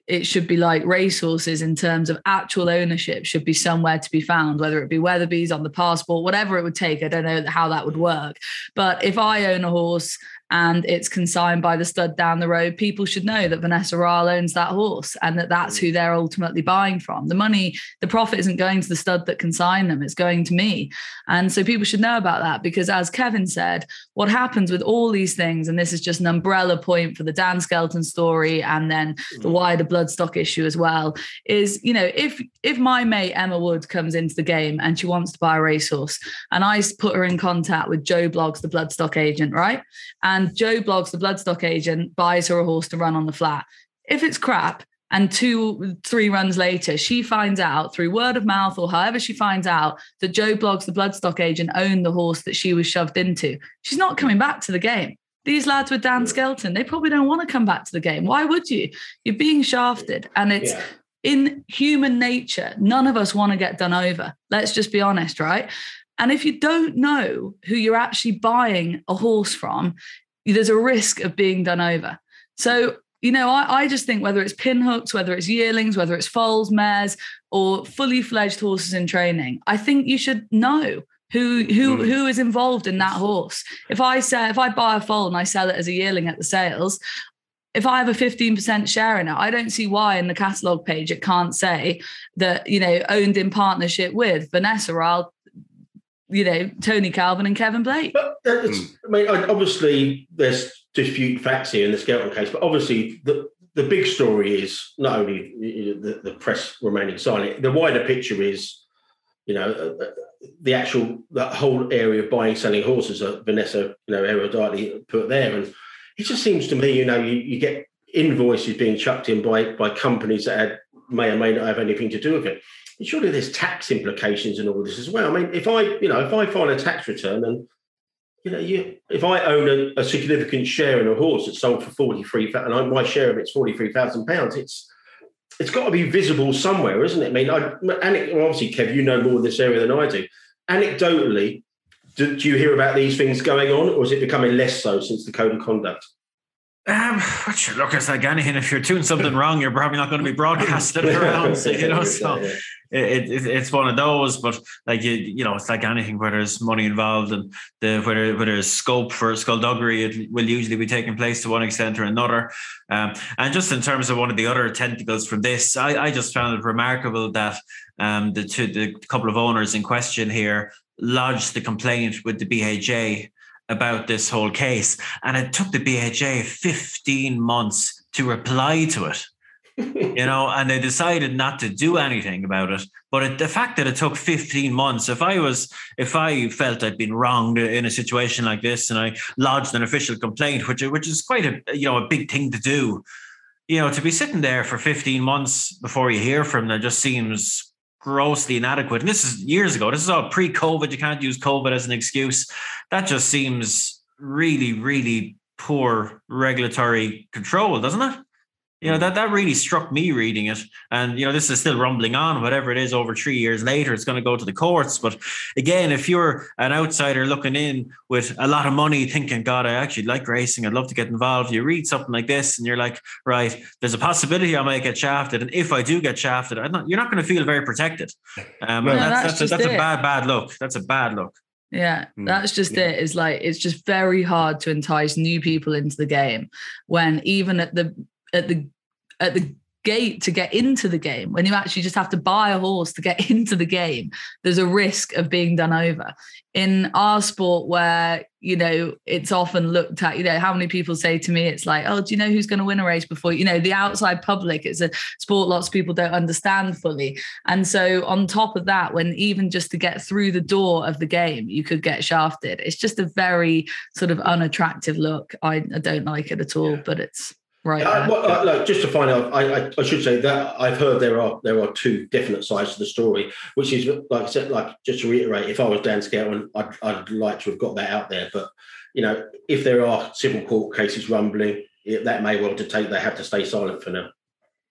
it should be like racehorses in terms of actual ownership should be somewhere to be found, whether it be Weatherby's, on the passport, whatever it would take. I don't know how that would work. But if I own a horse and it's consigned by the stud down the road, people should know that Vanessa Ryle owns that horse and that that's who they're ultimately buying from. The money, the profit isn't going to the stud that consigned them, it's going to me. And so people should know about that, because as Kevin said, what happens with all these things, and this is just an umbrella point for the Dan Skelton story and then the wider bloodstock issue as well, is, you know, if if my mate Emma Wood comes into the game and she wants to buy a racehorse and I put her in contact with Joe Bloggs, the bloodstock agent, right? And And Joe Bloggs, the bloodstock agent, buys her a horse to run on the flat. If it's crap, and two, three runs later, she finds out through word of mouth or however she finds out that Joe Bloggs, the bloodstock agent, owned the horse that she was shoved into, she's not coming back to the game. These lads with Dan Skelton, they probably don't want to come back to the game. Why would you? You're being shafted. And it's... Yeah. In human nature, none of us want to get done over. Let's just be honest, right? And if you don't know who you're actually buying a horse from, there's a risk of being done over. So, you know, I, I just think whether it's pinhooks, whether it's yearlings, whether it's foals, mares, or fully fledged horses in training, I think you should know who who who is involved in that horse. If I say, if I buy a foal and I sell it as a yearling at the sales, if I have a fifteen percent share in it, I don't see why in the catalogue page it can't say that, you know, owned in partnership with Vanessa Ryle, you know, Tony Calvin and Kevin Blake. But that's, mm. I mean, obviously there's dispute facts here in the Skelton case, but obviously the the big story is not only the, the press remaining silent, the wider picture is, you know, the actual, that whole area of buying, selling horses that Vanessa, you know, Aerodati put there. And it just seems to me, you know, you, you get invoices being chucked in by by companies that had, may or may not have anything to do with it. And surely there's tax implications in all this as well. I mean, if I, you know, if I file a tax return and, you know, you if I own a, a significant share in a horse that's sold for forty-three, and I, my share of it's forty-three thousand pounds, it's, it's got to be visible somewhere, isn't it? I mean, I, obviously, Kev, you know more of this area than I do. Anecdotally, do, do you hear about these things going on, or is it becoming less so since the Code of Conduct? Um, look, it's like anything. If you're doing something wrong, you're probably not going to be broadcasted around, so, you know, so it, it, it's one of those. But like, you, you know, it's like anything where there's money involved and the whether where there's scope for skullduggery, it will usually be taking place to one extent or another. Um, and just in terms of one of the other tentacles from this, I, I just found it remarkable that um, the two, the couple of owners in question here lodged the complaint with the B H A about this whole case, and it took the B H A fifteen months to reply to it, you know, and they decided not to do anything about it. But it, the fact that it took fifteen months, if I was, if I felt I'd been wronged in a situation like this and I lodged an official complaint, which, which is quite a, you know, a big thing to do, you know, to be sitting there for fifteen months before you hear from them just seems grossly inadequate. And this is years ago. This is all pre-COVID. You can't use COVID as an excuse. That just seems really, really poor regulatory control, doesn't it? You know, that, that really struck me reading it. And, you know, this is still rumbling on, whatever it is, over three years later, it's going to go to the courts. But again, if you're an outsider looking in with a lot of money thinking, God, I actually like racing, I'd love to get involved. You read something like this and you're like, right, there's a possibility I might get shafted. And if I do get shafted, I'm not, you're not going to feel very protected. Um, no, and that's, that's, that's, a, that's a bad, bad look. That's a bad look. Yeah, that's just yeah. it. It's like, it's just very hard to entice new people into the game when even at the, at the, at the gate to get into the game, when you actually just have to buy a horse to get into the game, there's a risk of being done over. In our sport where, you know, it's often looked at, you know, how many people say to me, it's like, oh, do you know who's going to win a race before, you know, the outside public, it's a sport lots of people don't understand fully. And so on top of that, when even just to get through the door of the game, you could get shafted. It's just a very sort of unattractive look. I, I don't like it at all, yeah. but it's, Right. Uh, well, uh, look, just to find out, I, I, I should say that I've heard there are there are two definite sides to the story, which is, like I said, like just to reiterate, if I was Dan Skelton, I'd, I'd like to have got that out there. But, you know, if there are civil court cases rumbling, it, that may well dictate they have to stay silent for now.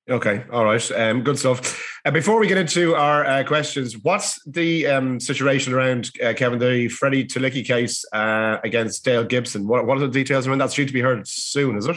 Okay. All right. Um, good stuff. Uh, before we get into our uh, questions, what's the um, situation around, uh, Kevin, the Freddie Tulicki case uh, against Dale Gibson? What, what are the details around that? It's due to be heard soon, is it?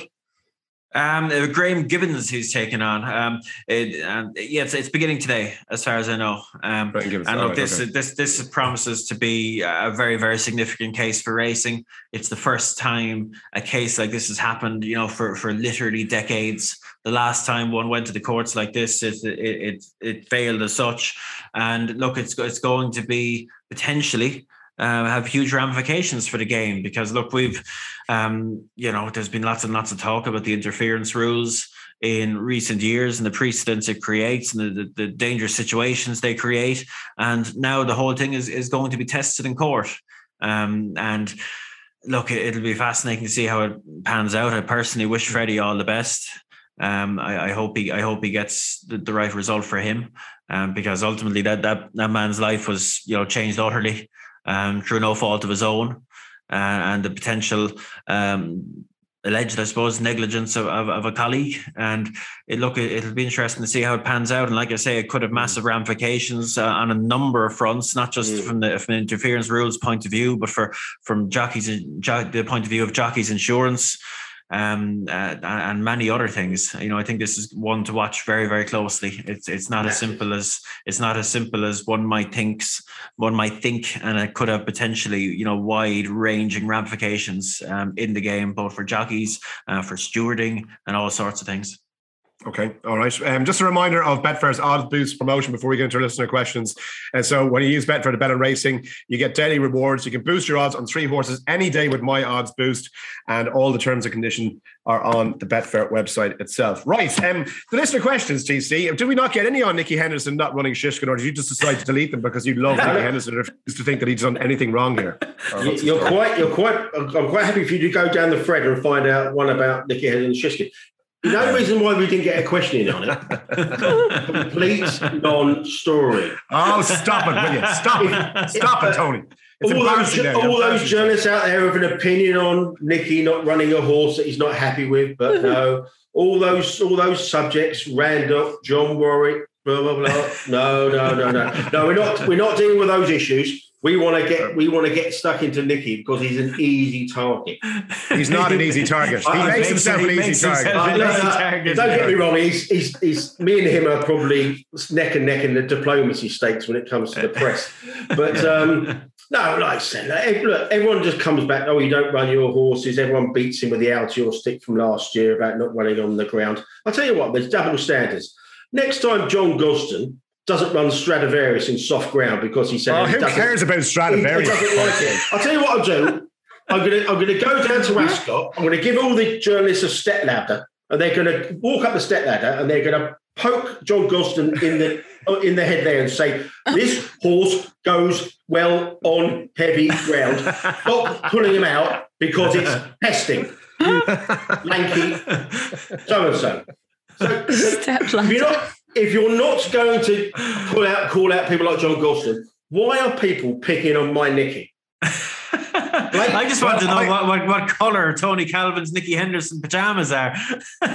Um, Graham Gibbons, who's taken on. Um, it, um, yeah, it's, it's beginning today, as far as I know. Um, right, and look, right, this okay. this this promises to be a very, very significant case for racing. It's the first time a case like this has happened, you know, for for literally decades. The last time one went to the courts like this, it it it, it failed as such. And look, it's it's going to be potentially. Uh, have huge ramifications for the game because, look, we've, um, you know, there's been lots and lots of talk about the interference rules in recent years and the precedents it creates and the, the, the dangerous situations they create. And now the whole thing is, is going to be tested in court. Um, and, look, it, it'll be fascinating to see how it pans out. I personally wish Freddie all the best. Um, I, I hope he, I hope he gets the, the right result for him um, because ultimately that, that, that man's life was, you know, changed utterly. Um, through no fault of his own uh, and the potential um, alleged, I suppose, negligence of, of, of a colleague. And it, look, it, it'll be interesting to see how it pans out. And like I say, it could have massive ramifications uh, on a number of fronts, not just mm. from the from the interference rules point of view, but for from jockeys, jo- the point of view of jockeys' insurance. um, uh, and many other things. You know, I think this is one to watch very, very closely. It's it's not as simple as it's not as simple as one might thinks one might think, and it could have potentially, you know, wide ranging ramifications um, in the game, both for jockeys, uh, for stewarding, and all sorts of things. Okay, all right. Um, just a reminder of Betfair's odds boost promotion before we get into listener questions. And so when you use Betfair to bet on racing, you get daily rewards. You can boost your odds on three horses any day with My Odds Boost, and all the terms and conditions are on the Betfair website itself. Right, um, the listener questions, T C. Did we not get any on Nicky Henderson not running Shishkin, or did you just decide to delete them because you love Nicky Henderson and refuse to think that he's done anything wrong here? You, you're quite, you're quite, I'm quite happy for you to go down the thread and find out one about Nicky Henderson and Shishkin. No reason why we didn't get a question in on it. Complete non-story. Oh, stop it, will you? Stop it. Stop it, Tony. It's all those, all those journalists out there with an opinion on Nicky not running a horse that he's not happy with, but no. All those all those subjects, Randolph, John Warwick, blah, blah, blah. No, no, no, no. No, we're not we're not dealing with those issues. We want to get we want to get stuck into Nicky because he's an easy target. He's not an easy target. He I makes himself an easy target. An easy target. Don't get me wrong. He's, he's, he's, me and him are probably neck and neck in the diplomacy stakes when it comes to the press. But um, no, like I said, like, look, everyone just comes back. Oh, you don't run your horses. Everyone beats him with the Altior stick from last year about not running on the ground. I'll tell you what, there's double standards. Next time, John Gosden doesn't run Stradivarius in soft ground because he said... Oh, who cares about Stradivarius? He doesn't like it. I'll tell you what I'll do. I'm going to I'm going to go down to Ascot. I'm going to give all the journalists a step ladder, and they're going to walk up the step ladder, and they're going to poke John Gosden in the in the head there and say, this horse goes well on heavy ground. Stop pulling him out because it's testing. Lanky so-and-so. So, step ladder. You're not... If you're not going to call out, call out people like John Gosden, why are people picking on my Nicky? Like, I just want well, to know I, what, what, what colour Tony Calvin's Nicky Henderson pyjamas are.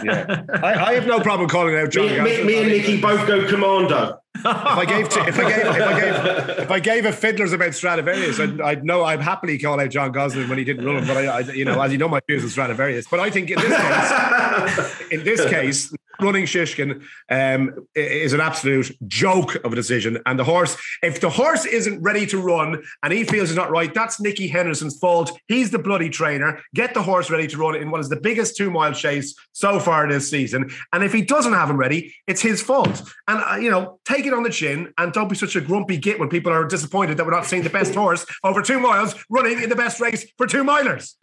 Yeah, I, I have no problem calling out John. Me, me, me and Nicky both go commando. If I gave, to, if I gave, if I gave, if I gave a fiddler's about Stradivarius, I'd, I'd know I'd happily call out John Gosden when he didn't run him. But I, I you know, as you know, my views on Stradivarius. But I think in this case, in this case, running Shishkin um, is an absolute joke of a decision. And the horse, if the horse isn't ready to run and he feels it's not right, that's Nicky Henderson's fault. He's the bloody trainer. Get the horse ready to run in what is the biggest two-mile chase so far this season. And if he doesn't have him ready, it's his fault. And, uh, you know, take it on the chin and don't be such a grumpy git when people are disappointed that we're not seeing the best horse over two miles running in the best race for two milers.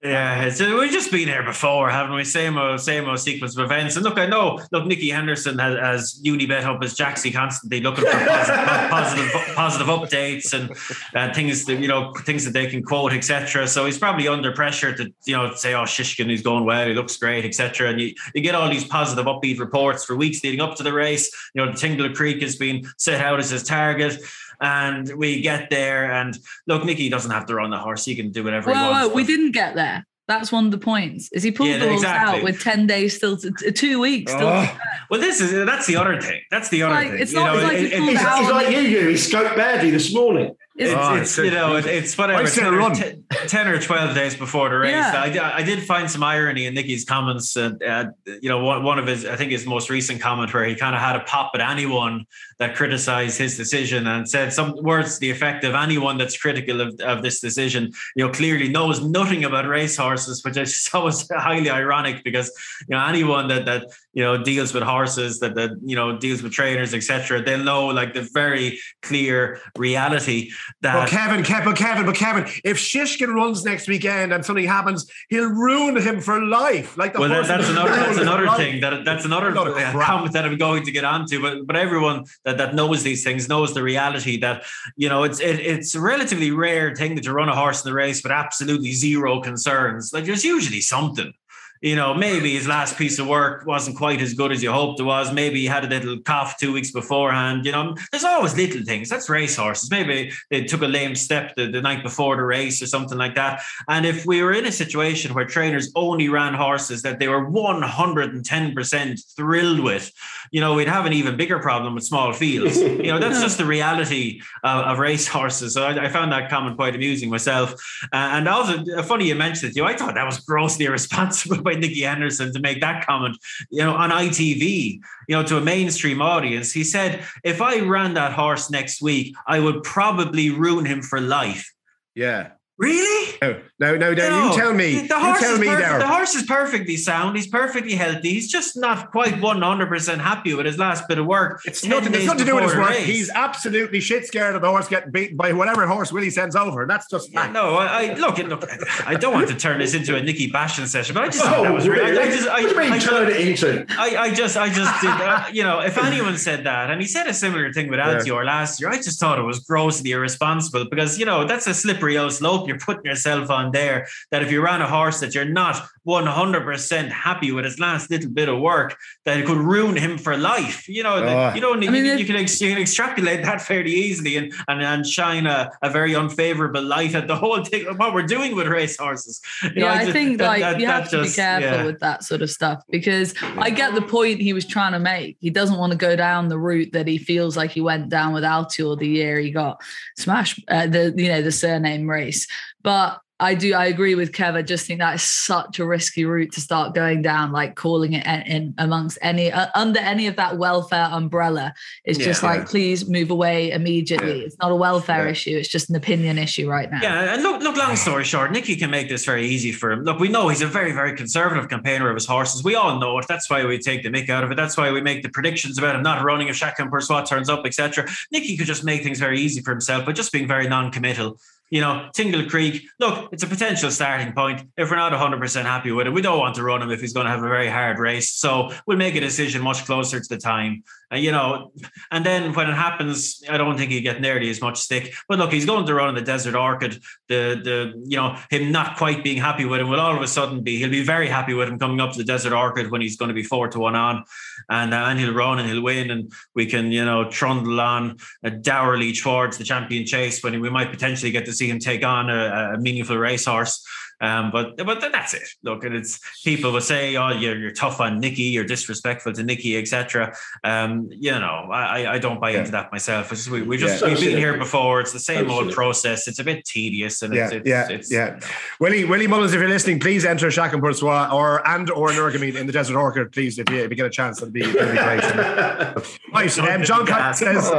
Yeah, it's, we've just been here before, haven't we? Same old, same old sequence of events. And look, I know, look, Nicky Henderson has, has Unibet up as Jaxie constantly looking for positive, positive, positive updates and uh, things that, you know, things that they can quote, et cetera. So he's probably under pressure to, you know, say, oh, Shishkin is going well, he looks great, et cetera. And you, you get all these positive, upbeat reports for weeks leading up to the race. You know, the Tingle Creek has been set out as his target. And we get there, and look, Nicky doesn't have to run the horse. He can do whatever well, he wants. Well, we didn't get there. That's one of the points. Is he pulled yeah, the horse exactly. out with ten days still, to, two weeks still? Oh. To well, this is that's the other thing. That's the other like, thing. It's you not know, it's like it, he it, out. He's like you, you. He scoped badly this morning. It's, oh, it's, it's you know it, it's whatever ten or, ten, ten or twelve days before the race. Yeah. I, I did find some irony in Nicky's comments. Uh, uh, you know, one, one of his, I think his most recent comment, where he kind of had a pop at anyone that criticised his decision and said some words to the effect of anyone that's critical of, of this decision, you know, clearly knows nothing about racehorses, which I saw was highly ironic because you know anyone that that you know deals with horses, that that you know deals with trainers, et cetera, they'll know like the very clear reality. That. But Kevin, Kevin, Kevin, but Kevin, if Shishkin runs next weekend and something happens, he'll ruin him for life. Like the well, that, that's, another, that's another thing. That that's another comment that I'm going to get onto. But but everyone that, that knows these things knows the reality that you know it's it, it's a relatively rare thing that you run a horse in the race with absolutely zero concerns. Like there's usually something. You know, maybe his last piece of work wasn't quite as good as you hoped it was. Maybe he had a little cough two weeks beforehand. You know, there's always little things. That's racehorses. Maybe they took a lame step the, the night before the race or something like that. And if we were in a situation where trainers only ran horses that they were one hundred ten percent thrilled with, you know, we'd have an even bigger problem with small fields. You know, that's just the reality of, of racehorses. So I, I found that comment quite amusing myself. Uh, and also, funny you mentioned it, you know, I thought that was grossly irresponsible by Nicky Anderson to make that comment, you know, on I T V, you know, to a mainstream audience. He said, if I ran that horse next week, I would probably ruin him for life. Yeah. Really? No, no, no, no. no. You tell me. The horse, you tell me, Darren. The horse is perfectly sound. He's perfectly healthy. He's just not quite one hundred percent happy with his last bit of work. It's nothing, it's nothing to do with his work. Race. He's absolutely shit scared of the horse getting beaten by whatever horse Willie sends over. That's just yeah, no, I, I look, look, I don't want to turn this into a Nicky bashing session, but I just thought oh, that was really. I, I just, I, I, I, trying to eat it? I, I just, I just did. Uh, you know, if anyone said that, and he said a similar thing with Altior yeah. last year, I just thought it was grossly irresponsible because you know that's a slippery old slope. You're putting yourself on there that if you ran a horse that you're not one hundred percent happy with his last little bit of work, that it could ruin him for life. You know, oh. you don't. Know, I mean, you, you, can ex- you can extrapolate that fairly easily and and, and shine a, a very unfavorable light at the whole thing. What we're doing with racehorses. You yeah, know, I, I think that, like that, you that, have that to just, be careful yeah. with that sort of stuff because I get the point he was trying to make. He doesn't want to go down the route that he feels like he went down with Altior the year he got smashed. Uh, the you know the surname race. But I do, I agree with Kev. I just think that is such a risky route to start going down, like calling it in amongst any, uh, under any of that welfare umbrella. It's yeah, just like, yeah. please move away immediately. Yeah. It's not a welfare yeah. issue. It's just an opinion issue right now. Yeah. And look, look, long story short, Nicky can make this very easy for him. Look, we know he's a very, very conservative campaigner of his horses. We all know it. That's why we take the mick out of it. That's why we make the predictions about him not running if Shotgun Persuade turns up, et cetera. Nicky could just make things very easy for himself by just being very non-committal. You know, Tingle Creek, look, it's a potential starting point. If we're not one hundred percent happy with it, we don't want to run him if he's going to have a very hard race. So we'll make a decision much closer to the time. And, you know, and then when it happens, I don't think he'd get nearly as much stick. But look, he's going to run in the Desert Orchid. The, the you know, him not quite being happy with him will all of a sudden be, he'll be very happy with him coming up to the Desert Orchid when he's going to be four to one on. And, uh, and he'll run and he'll win. And we can, you know, trundle on uh, dourly towards the Champion Chase when we might potentially get to see him take on a, a meaningful racehorse. Um, but but that's it. Look, and it's people will say, oh, you're, you're tough on Nicky, you're disrespectful to Nicky, et cetera. Um, you know, I, I don't buy yeah. into that myself. It's, we, we've just yeah. we've been here before. It's the same Absolutely. old process. It's a bit tedious. And yeah, it's, it's, yeah, it's, yeah. You know. Willie, Willie Mullins, if you're listening, please enter Shotgun Persuade or and or Nurgamine in the Desert Orchid, please, if you, if you get a chance, that'd be, that'd be great. Right, um, John Guy says,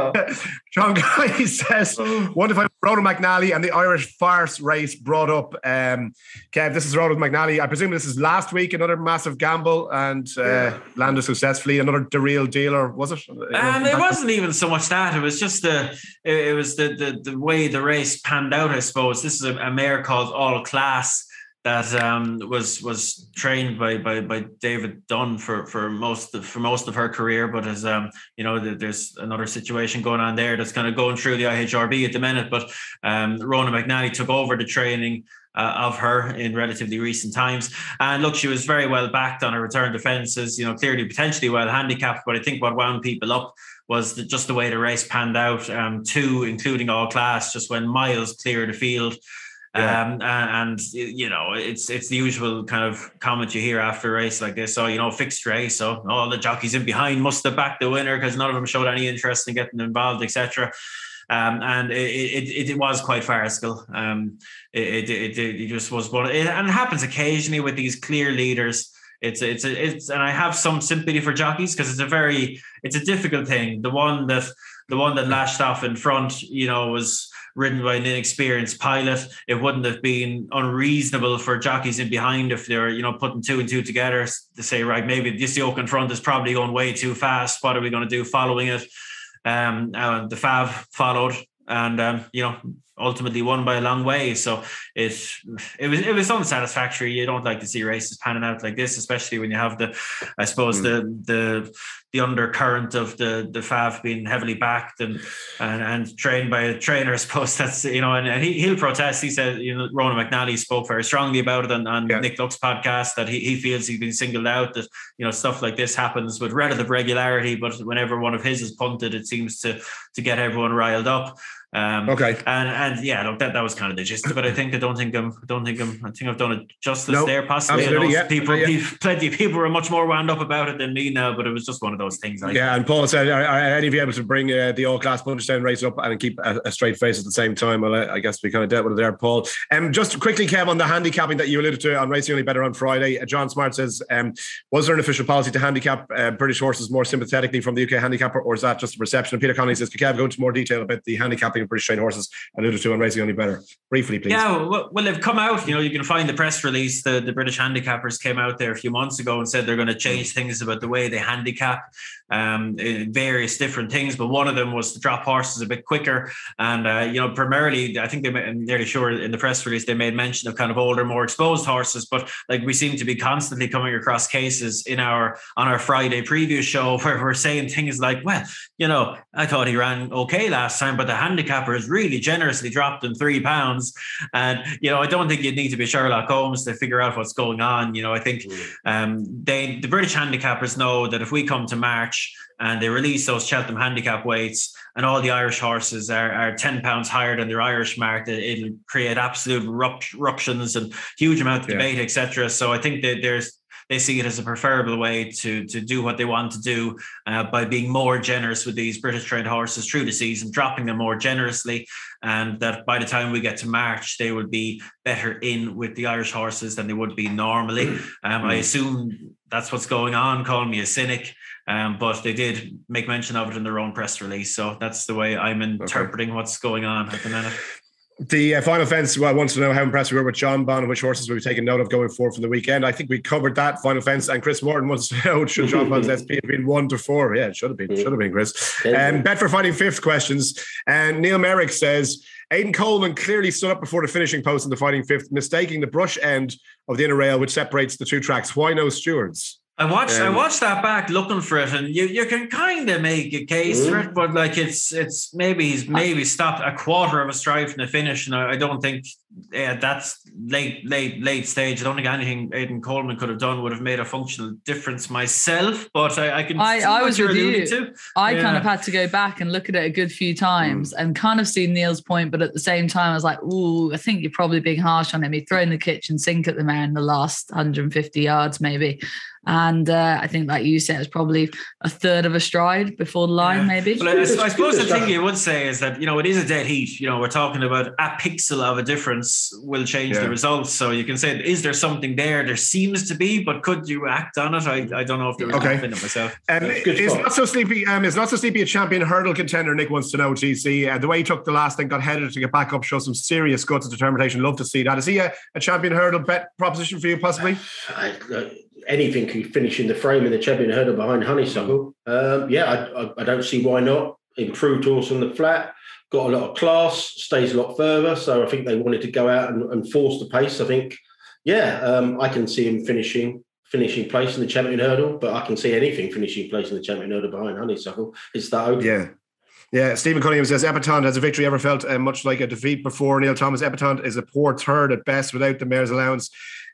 John Guy says, what if I Ronald McNally and the Irish farce race brought up? Um, Kev, this is Ronald McNally. I presume this is last week, another massive gamble and uh, yeah. landed successfully, another the real dealer, was it? Um, it wasn't even so much that. It was just the it was the the, the way the race panned out, I suppose. This is a, a mare called All Class that um, was was trained by by by David Dunn for for most of, for most of her career, but as um you know the, there's another situation going on there that's kind of going through the I H R B at the minute. But um, Rona McNally took over the training Uh, of her in relatively recent times, and look, she was very well backed on her return defences, you know, clearly potentially well handicapped, but I think what wound people up was the, just the way the race panned out. Um, two, including All Class, just went miles clear of the field. Yeah. Um, and, and, you know, it's it's the usual kind of comment you hear after a race like this. So, you know, fixed race. So all the jockeys in behind must have backed the winner because none of them showed any interest in getting involved, et cetera. Um, and it, it it was quite farcical. Um, it, it it it just was one, it, and it happens occasionally with these clear leaders. It's it's it's, and I have some sympathy for jockeys because it's a very it's a difficult thing. The one that the one that lashed off in front, you know, was ridden by an inexperienced pilot. It wouldn't have been unreasonable for jockeys in behind if they're, you know, putting two and two together to say, right, maybe this yoke in front is probably going way too fast. What are we going to do following it? Um, uh, the Fav followed, and um, you know, ultimately won by a long way. So it it was it was unsatisfactory. You don't like to see races panning out like this, especially when you have the, I suppose mm. the the the undercurrent of the the Fav being heavily backed and and, and trained by a trainer. I suppose that's, you know, and, and he he'll protest. He said, you know, Ronan McNally spoke very strongly about it on, on yeah. Nick Luck's podcast, that he he feels he's been singled out, that, you know, stuff like this happens with relative regularity, but whenever one of his is punted, it seems to to get everyone riled up. Um, okay. And and yeah, look, that, that was kind of the gist of it. I think I don't think I'm don't think I'm I think I've done it justice no, there. Possibly you know, yeah, people, yeah. people, plenty of people are much more wound up about it than me now. But it was just one of those things. I yeah. Think. And Paul said, are, are any of you able to bring uh, the all class Punchestown race up and keep a, a straight face at the same time? Well, I, I guess we kind of dealt with it there, Paul. Um, just quickly, Kev, on the handicapping that you alluded to on Racing Only Better on Friday. Uh, John Smart says, um, was there an official policy to handicap uh, British horses more sympathetically from the U K handicapper, or is that just a perception? And Peter Connolly says, Kev, go into more detail about the handicapping of British trained horses alluded to on Racing Only Better. Briefly, please. Yeah, well, well, they've come out, you know, you can find the press release. The, the British handicappers came out there a few months ago and said they're going to change things about the way they handicap, um, various different things. But one of them was to drop horses a bit quicker. And, uh, you know, primarily, I think they made, I'm nearly sure in the press release, they made mention of kind of older, more exposed horses. But like we seem to be constantly coming across cases in our, on our Friday preview show where we're saying things like, well, you know, I thought he ran okay last time, but the handicap has really generously dropped in three pounds. And, you know, I don't think you'd need to be Sherlock Holmes to figure out what's going on. You know, I think um, they, the British handicappers know that if we come to March and they release those Cheltenham handicap weights and all the Irish horses are, are ten pounds higher than their Irish mark, it'll create absolute ructions and huge amount of debate, yeah. et cetera. So I think that there's, they see it as a preferable way to, to do what they want to do uh, by being more generous with these British trained horses through the season, dropping them more generously. And that by the time we get to March, they would be better in with the Irish horses than they would be normally. Um, I assume that's what's going on. Call me a cynic. Um, but they did make mention of it in their own press release. So that's the way I'm interpreting okay. what's going on at the minute. The uh, final fence, well, I wanted to know how impressed we were with Jonbon and which horses we were taking note of going forward from the weekend. I think we covered that final fence, and Chris Morton wants to know should Jonbon's S P have been one to four? Yeah, it should have been, should have been, Chris. Um, Betfair Fighting Fifth questions. And Neil Merrick says, Aidan Coleman clearly stood up before the finishing post in the Fighting Fifth, mistaking the brush end of the inner rail, which separates the two tracks. Why no stewards? I watched um, I watched that back looking for it, and you, you can kind of make a case for it, but like it's it's maybe he's maybe stopped a quarter of a stride from the finish, and I, I don't think yeah, that's late late late stage. I don't think anything Aidan Coleman could have done would have made a functional difference myself, but I, I can. I, see I was with you. To. I yeah. kind of had to go back and look at it a good few times mm. and kind of see Neil's point, but at the same time I was like, ooh, I think you're probably being harsh on him. He thrown the kitchen sink at the man the last one hundred fifty yards maybe. And uh, I think, like you said, it was probably a third of a stride before the line, yeah. maybe. Well, I, I suppose the thing you would say is that, you know, it is a dead heat. You know, we're talking about a pixel of a difference will change yeah. the results. So you can say, is there something there? There seems to be, but could you act on it? I, I don't know if there was okay. enough in it myself. Um, it's, not so sleepy, um, it's not so sleepy a champion hurdle contender, Nick wants to know, T C. Uh, the way he took the last thing, got headed to get back up, shows some serious guts and determination. Love to see that. Is he a, a champion hurdle bet proposition for you, possibly? I, I, anything can finish in the frame of the Champion Hurdle behind Honeysuckle. Um, yeah, I, I, I don't see why not. Improved horse on the flat, got a lot of class, stays a lot further. So I think they wanted to go out and, and force the pace. I think, yeah, um, I can see him finishing finishing place in the Champion Hurdle, but I can see anything finishing place in the Champion Hurdle behind Honeysuckle. It's that open. Yeah. Yeah, Stephen Cunningham says, Epitone, has a victory ever felt uh, much like a defeat before? Neil Thomas, Epitone is a poor third at best without the mayor's allowance.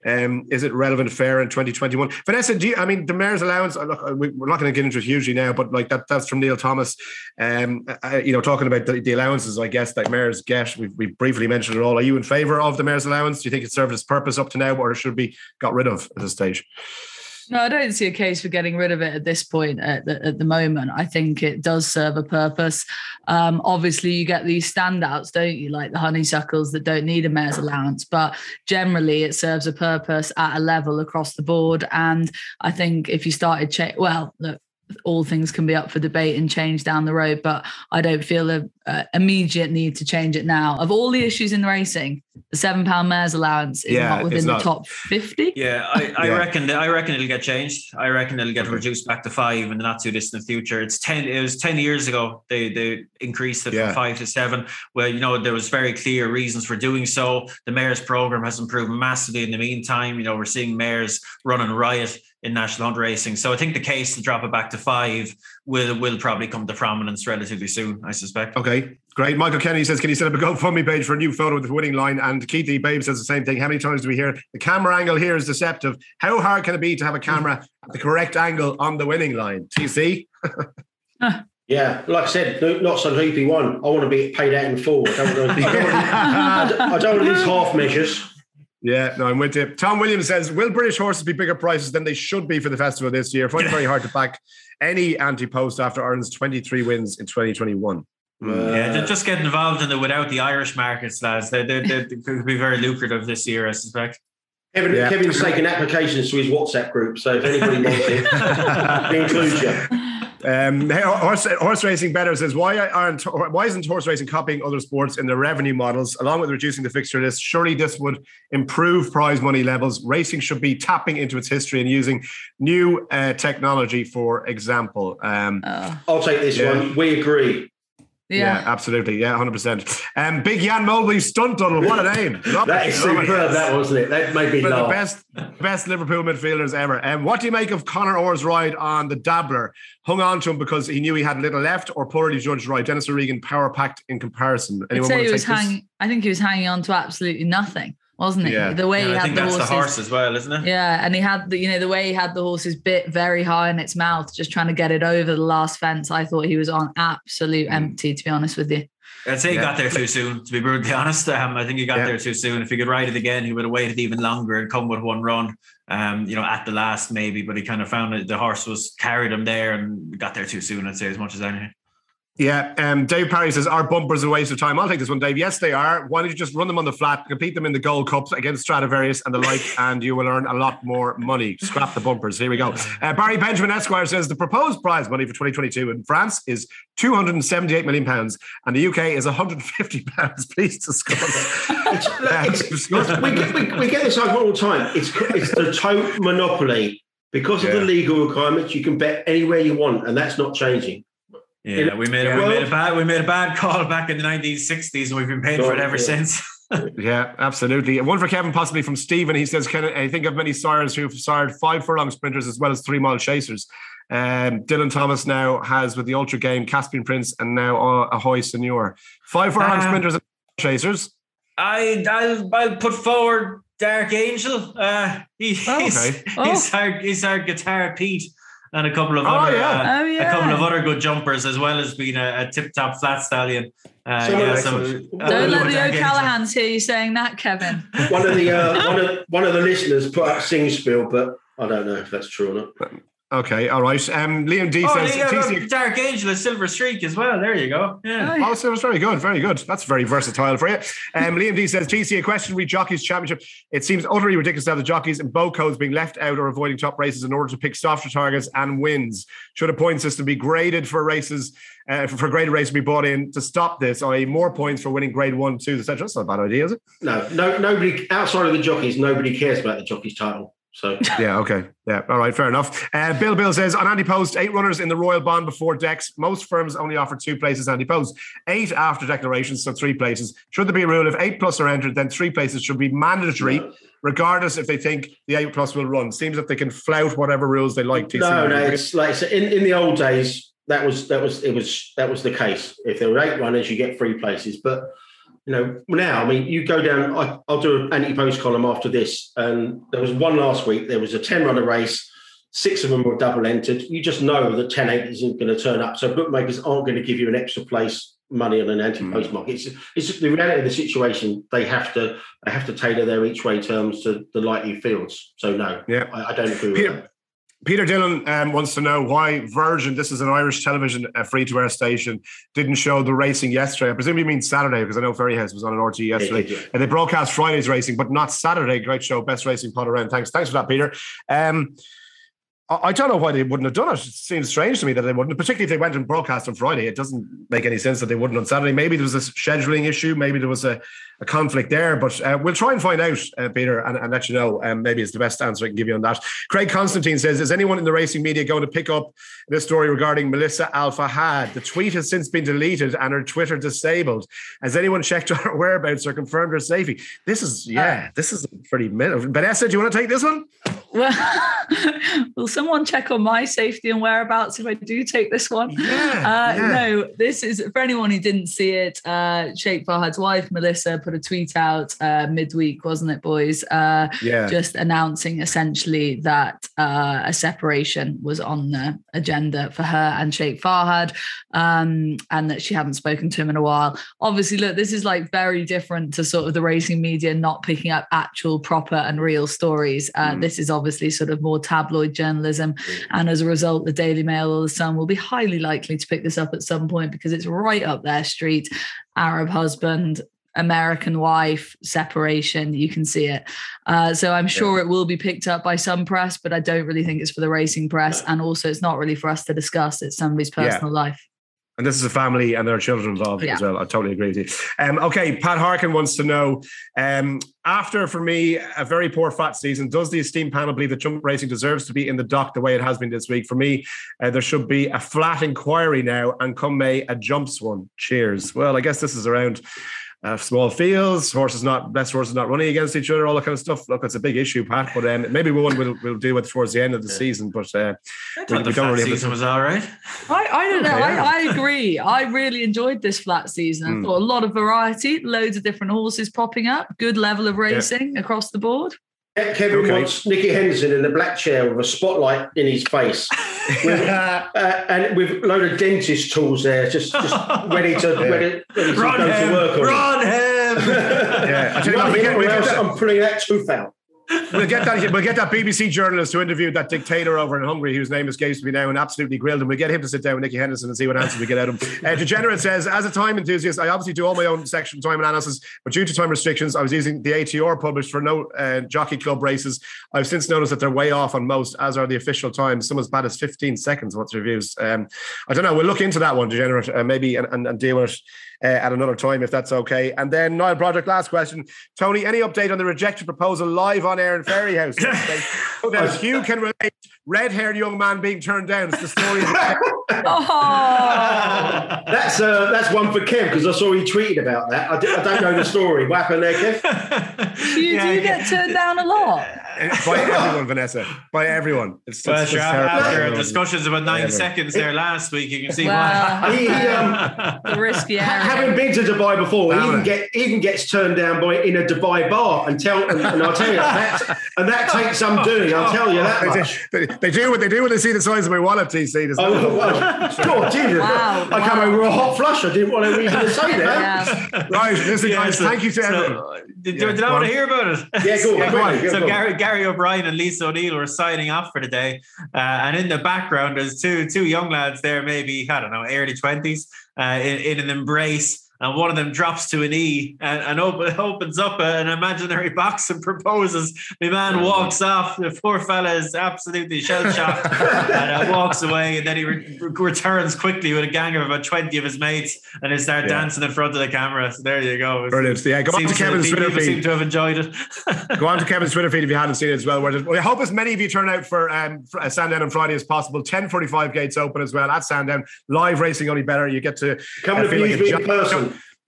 Um, is it relevant fair in twenty twenty-one? Vanessa, do you, I mean, the mayor's allowance, look, we're not going to get into it hugely now, but like that, that's from Neil Thomas, um, I, you know, talking about the, the allowances, I guess, that mayors get. We've, we've briefly mentioned it all. Are you in favour of the mayor's allowance? Do you think it served its purpose up to now, or it should be got rid of at this stage? No, I don't see a case for getting rid of it at this point, at the, at the moment. I think it does serve a purpose. Um, obviously, you get these standouts, don't you, like the honeysuckles that don't need a mayor's allowance. But generally, it serves a purpose at a level across the board. And I think if you started, cha- well, look, all things can be up for debate and change down the road, but I don't feel an uh, immediate need to change it now. Of all the issues in racing, the seven pound mayor's allowance is yeah, not within not. the top fifty. Yeah, I, I yeah. reckon. I reckon it'll get changed. I reckon it'll get okay. reduced back to five in the not too distant future. It's ten. It was ten years ago they they increased it yeah. from five to seven. Well, you know there was very clear reasons for doing so. The mayor's program has improved massively in the meantime. You know we're seeing mayors running riot in national hunt racing, so I think the case to drop it back to five will will probably come to prominence relatively soon, I suspect. Okay, great. Michael Kennedy says, can you set up a GoFundMe page for a new photo with the winning line? And Keith E. Babe says the same thing. How many times do we hear the camera angle here is deceptive? How hard can it be to have a camera at the correct angle on the winning line? T C? uh, Yeah, like I said, not some heapy one. I want to be paid out in full. I don't want to, I don't want these half measures. Yeah, no, I'm with you. Tom Williams says, will British horses be bigger prices than they should be for the festival this year? I find it very hard to back any anti-post after Ireland's twenty-three wins in twenty twenty-one. Uh, yeah, they'll just get involved in the without the Irish markets, lads. They could be very lucrative this year, I suspect. Kevin, yeah. Kevin's taking applications to his WhatsApp group, so if anybody wants it, we include you. Um, horse, horse Racing Better says, why aren't why isn't horse racing copying other sports in their revenue models, along with reducing the fixture list? Surely this would improve prize money levels. Racing should be tapping into its history and using new uh, technology, for example. Um, oh. I'll take this yeah. one. We agree. Yeah. yeah, absolutely. Yeah, one hundred percent. Um, Big Jan Mulvey Stunt Tunnel. What a name. That is superb, that, wasn't it? That made me But laugh. The best, best Liverpool midfielders ever. Um, what do you make of Conor Orr's ride on the Dabbler? Hung on to him because he knew he had little left, or poorly judged ride? Dennis O'Regan, power-packed in comparison. Anyone want to take this? Hang, I think he was hanging on to absolutely nothing, wasn't it? Yeah. The way yeah, he had I think the that's horses, the horse as well, isn't it? Yeah, and he had the, you know, the way he had the horses bit very high in its mouth, just trying to get it over the last fence. I thought he was on absolute empty, to be honest with you. I'd say he yeah. got there too soon, to be brutally honest. Um, I think he got yeah. there too soon. If he could ride it again, he would have waited even longer and come with one run, um, you know, at the last maybe. But he kind of found that the horse was carried him there and got there too soon, I'd say, as much as anything. Yeah, um, Dave Parry says, are bumpers a waste of time? I'll take this one, Dave. Yes, they are. Why don't you just run them on the flat, compete them in the Gold Cups against Stradivarius and the like, and you will earn a lot more money. Scrap the bumpers. Here we go. Uh, Barry Benjamin Esquire says, the proposed prize money for twenty twenty-two in France is two hundred seventy-eight million pounds and the U K is one hundred fifty pounds. Please discuss. it's, it's, it's, we, get, we, we get this argument all the time. It's, it's the tote monopoly. Because yeah. of the legal requirements, you can bet anywhere you want, and that's not changing. Yeah, we made a, we made a bad we made a bad call back in the nineteen sixties, and we've been paying for it ever since. Yeah, absolutely. One for Kevin, possibly from Stephen. He says, "Can I think of many sires who've sired five furlong sprinters as well as three mile chasers?" Um, Dylan Thomas now has with the Ultra Game, Caspian Prince, and now uh, Ahoy Senor. Five furlong um, sprinters and chasers. I I'll, I'll put forward Dark Angel. Uh, he, oh, he's okay. oh. he's, our, he's our guitar Pete. And a couple of oh, other, yeah. Uh, oh, yeah. a couple of other good jumpers, as well as being a, a tip-top flat stallion. Uh, so yeah, so, uh, don't let the O'Callahans hear you saying that, Kevin. One of the uh, one of one of the listeners put up sing spiel, but I don't know if that's true or not. Okay, all right. Um, Liam D oh, says, yeah, T C- Dark Angel is Silver Streak as well. There you go. Yeah. Oh, Silver Streak. Good, very good. That's very versatile for you. Um, Liam D says, T C, a question re Jockeys Championship. It seems utterly ridiculous to have the jockeys and bow codes being left out or avoiding top races in order to pick softer targets and wins. Should a point system be graded for races, uh, for, for graded races to be brought in to stop this, i e more points for winning grade one, two, et cetera? That's not a bad idea, is it? No, no, nobody, outside of the jockeys, nobody cares about the jockeys title. So yeah, okay. Yeah, all right, fair enough. Uh, Bill Bill says, on anti-post, eight runners in the Royal Bond before decks. Most firms only offer two places anti-post, eight after declarations, so three places. Should there be a rule if eight plus are entered, then three places should be mandatory, no. regardless if they think the eight plus will run? Seems that they can flout whatever rules they like. T C no, no, it's like so in, in the old days, that was that was it was that was the case. If there were eight runners, you get three places, but. You know, now, I mean, you go down, I, I'll do an anti-post column after this. And there was one last week, there was a ten-runner race. Six of them were double-entered. You just know that ten eight isn't going to turn up. So bookmakers aren't going to give you an extra place money on an anti-post mm. market. It's, it's just the reality of the situation. They have to they have to tailor their each-way terms to the likely fields. So, no, yeah. I, I don't agree with yeah. that. Peter Dillon um, wants to know why Virgin, this is an Irish television uh, free-to-air station, didn't show the racing yesterday. I presume you mean Saturday, because I know Ferryhouse was on an R T yesterday. Yeah, yeah. And they broadcast Friday's racing, but not Saturday. Great show, best racing pod around. Thanks, thanks for that, Peter. Um, I, I don't know why they wouldn't have done it. It seems strange to me that they wouldn't, particularly if they went and broadcast on Friday. It doesn't make any sense that they wouldn't on Saturday. Maybe there was a scheduling issue. Maybe there was a, a conflict there, but uh, we'll try and find out, uh, Peter, and, and let you know. Um, maybe it's the best answer I can give you on that. Craig Constantine says, is anyone in the racing media going to pick up this story regarding Melissa Al-Fahad? The tweet has since been deleted and her Twitter disabled. Has anyone checked her whereabouts or confirmed her safety? This is, yeah, uh, this is pretty... Vanessa, do you want to take this one? Well, will someone check on my safety and whereabouts if I do take this one? Yeah, uh, yeah. No, this is, for anyone who didn't see it, uh, Sheikh Farhad's wife, Melissa, put a tweet out uh, midweek, wasn't it, boys? Uh, yeah. Just announcing essentially that uh, a separation was on the agenda for her and Sheikh Farhad, um, and that she hadn't spoken to him in a while. Obviously, look, this is like very different to sort of the racing media not picking up actual proper and real stories. Uh, mm. This is obviously sort of more tabloid journalism, and as a result the Daily Mail or the Sun will be highly likely to pick this up at some point because it's right up their street. Arab husband, American wife, separation, you can see it. Uh, so I'm sure it will be picked up by some press, but I don't really think it's for the racing press, and also it's not really for us to discuss, it's somebody's personal yeah. life. And this is a family and there are children involved yeah. as well. I totally agree with you. Um, okay, Pat Harkin wants to know, um, after, for me, a very poor fat season, does the esteemed panel believe that jump racing deserves to be in the dock the way it has been this week? For me, uh, there should be a flat inquiry now, and come May, a jumps one. Cheers. Well, I guess this is around uh, small fields, horses not, best horses not running against each other, all that kind of stuff. Look, it's a big issue, Pat, but um, maybe one we'll, we'll deal with towards the end of the yeah. season, but... Uh, I thought we, the we don't flat really season was all right. I, I don't know. I, I agree. I really enjoyed this flat season. I mm. thought a lot of variety, loads of different horses popping up, good level of racing yeah. across the board. Yeah, Kevin okay. wants Nicky Henderson in a black chair with a spotlight in his face, with, uh, and with a load of dentist tools there, just, just ready to yeah. ready, ready to Ron go him, to work on Ron it. Him. yeah, I tell you, we get, we get that. I'm pulling that tooth out. We'll get that. We'll get that B B C journalist who interviewed that dictator over in Hungary, whose name escapes me now, and absolutely grilled him. We'll get him to sit down with Nicky Henderson and see what answers we get out of him. Uh, Degenerate says, as a time enthusiast, I obviously do all my own section time analysis, but due to time restrictions, I was using the Altior published for no uh, jockey club races. I've since noticed that they're way off on most, as are the official times. Some as bad as fifteen seconds. What's reviews? Um, I don't know. We'll look into that one, Degenerate, uh, maybe, and, and, and deal with it. Uh, at another time, if that's okay. And then Niall Broderick, last question. Tony, any update on the rejected proposal live on air in Ferry House? As Hugh can relate, red-haired young man being turned down. It's the story of the oh. That's uh, that's one for Kev, because I saw he tweeted about that. I, d- I don't know the story. What happened there, Kev? Hugh, yeah, do you yeah. get turned down a lot? By everyone, Vanessa. By everyone. It's just, well, it's sure, just after everyone. Discussions about nine yeah, seconds there last week, you can see well, why. He, um, the risky area. Having been to Dubai before, he even, get, he even gets turned down by in a Dubai bar, and tell and, and I'll tell you that, and that takes some doing. I'll tell you that much. They do, they do what they do when they see the size of my wallet, T C. Oh, wow. God, Jesus. Wow, I wow. came over a hot flush. I didn't want to even say that. Yeah. Right, listen, yeah, guys, so, thank you to so, everyone. Did, yeah, did I want to hear about it? Yeah, go on. Yeah, go on. Go on. So go on. Gary, Gary O'Brien and Lisa O'Neill were signing off for the day, uh, and in the background there's two two young lads there, maybe, I don't know, early twenties, uh, in, in an embrace. And one of them drops to an E and, and open, opens up an imaginary box and proposes. The man walks off. The poor fella is absolutely shell-shocked and uh, walks away. And then he re- returns quickly with a gang of about twenty of his mates, and they start yeah. dancing in front of the camera. So there you go. Brilliant. Yeah, go on to Kevin's Twitter feed. Seem to have enjoyed it. Go on to Kevin's Twitter feed if you haven't seen it as well. Well, I hope as many of you turn out for um, Sandown on Friday as possible. ten forty-five gates open as well at Sandown. Live racing only better. You get to come uh, to feel like a in person.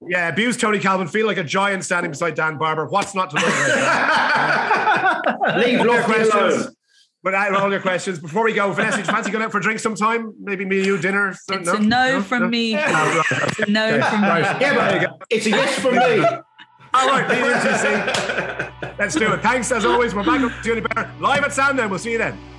Yeah, abuse Tony Calvin. Feel like a giant standing beside Dan Barber. What's not to love about that? Leave all your questions. But I have all your questions. Before we go, Vanessa, do you fancy going out for a drink sometime? Maybe me and you, dinner? So, it's no? a no, no from no? me. It's a no okay. from me. Yeah, but it's a yes from me. All right, P U T C. Let's do it. Thanks, as always. We're back up to you any better. Live at Sandown. We'll see you then.